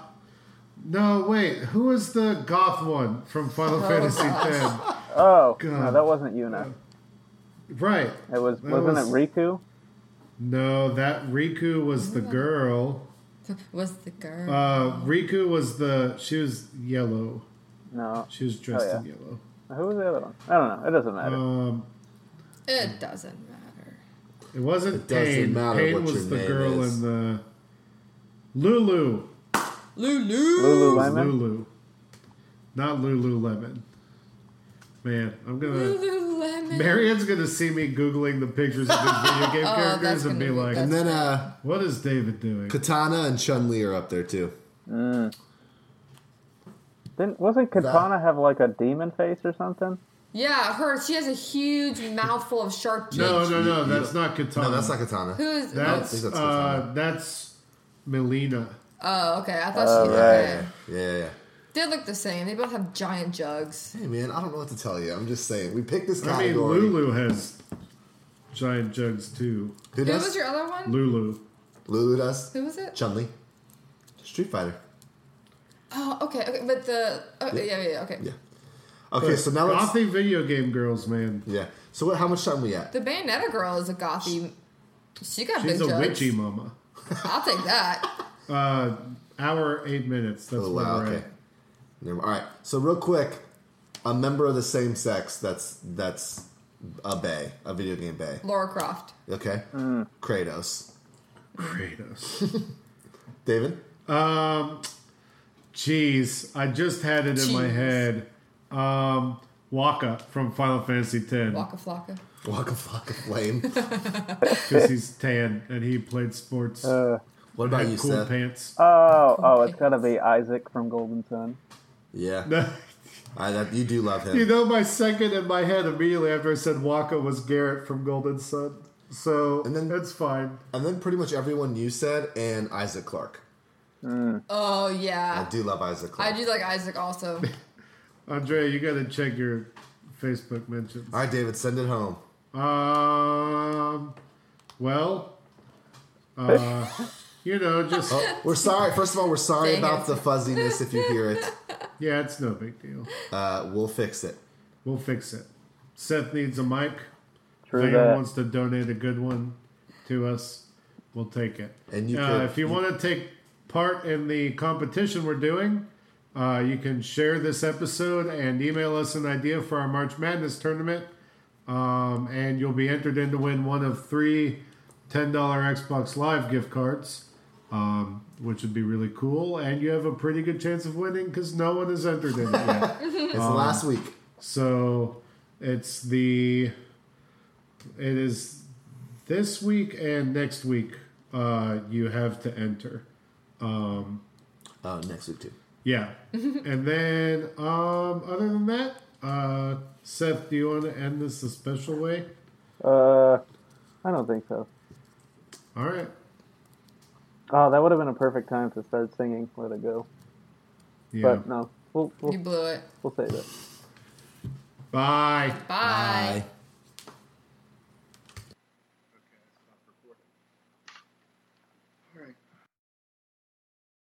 No, wait. Who was the goth one from Final oh, Fantasy X? Oh, God. No, that wasn't Yuna. Right. It was, wasn't was, it Riku? No, that Riku was the girl. Was the girl. Uh, Riku was the... She was yellow. No. She was dressed oh, yeah. in yellow. Who was the other one? I don't know. It doesn't matter. Um, it doesn't matter. It wasn't Dane. Dane was the girl is. in the... Lulu. Lulu. Lululemon. Lulu. Not Lululemon. Man, I'm going to... Marion's going to see me Googling the pictures of his video game oh, characters and be like... And then, uh... what is David doing? Katana and Chun-Li are up there, too. Mm. Didn't, wasn't Katana that. have, like, a demon face or something? Yeah, her. She has a huge mouthful of sharp teeth. No, no, no, that's not Katana. No, that's not Katana. Who is that's? That's, Katana. Uh, that's Melina. Oh, okay. I thought oh, she. Right. Yeah, yeah, yeah. They look the same. They both have giant jugs. Hey, man, I don't know what to tell you. I'm just saying. We picked this category. I mean, Lulu has giant jugs too. Who, does? Who was your other one? Lulu. Lulu does. Who was it? Chun-Li. Street Fighter. Oh, okay, okay, but the oh, yeah. yeah, yeah, okay, yeah. Okay, so now let's... Gothy video game girls, man. Yeah. So what, how much time we at? The Bayonetta girl is a gothy... She got She's big She's a jugs. witchy mama. I'll take that. Uh, hour, eight minutes. That's oh, wow, we're okay. At. All right. So real quick, a member of the same sex that's that's a bae, a video game bae. Lara Croft. Okay. Mm. Kratos. Kratos. David? Um, Jeez. I just had it in Jeez. my head. Um, Waka from Final Fantasy X. Waka Flocka. Waka Flocka Flame. Because he's tan and he played sports. Uh, what about you, cool Seth? Pants. Oh, oh, it's gotta be Isaac from Golden Sun. Yeah. I, that, you do love him. You know, my second in my head immediately after I said Waka was Garrett from Golden Sun. So and then, that's fine. And then pretty much everyone you said and Isaac Clarke. Mm. Oh, yeah. I do love Isaac Clarke. I do like Isaac also. Andrea, you gotta check your Facebook mentions. All right, David, send it home. Um, well, uh, you know, just oh, we're sorry. First of all, we're sorry Dang about it. the fuzziness if you hear it. Yeah, it's no big deal. Uh, we'll fix it. We'll fix it. Seth needs a mic. True. Leon wants to donate a good one to us. We'll take it. And you uh, can, if you, you want to take part in the competition we're doing, uh, you can share this episode and email us an idea for our March Madness tournament. Um, and you'll be entered in to win one of three ten dollars Xbox Live gift cards, um, which would be really cool. And you have a pretty good chance of winning because no one has entered in it yet. It's um, last week. So it's the... It is this week and next week uh, you have to enter. Um, uh, next week, too. Yeah. And then, um, other than that, uh, Seth, do you want to end this a special way? Uh, I don't think so. All right. Oh, that would have been a perfect time to start singing Let It Go. Yeah. But no. We'll, we'll, you blew it. We'll save it. Bye. Bye. Bye.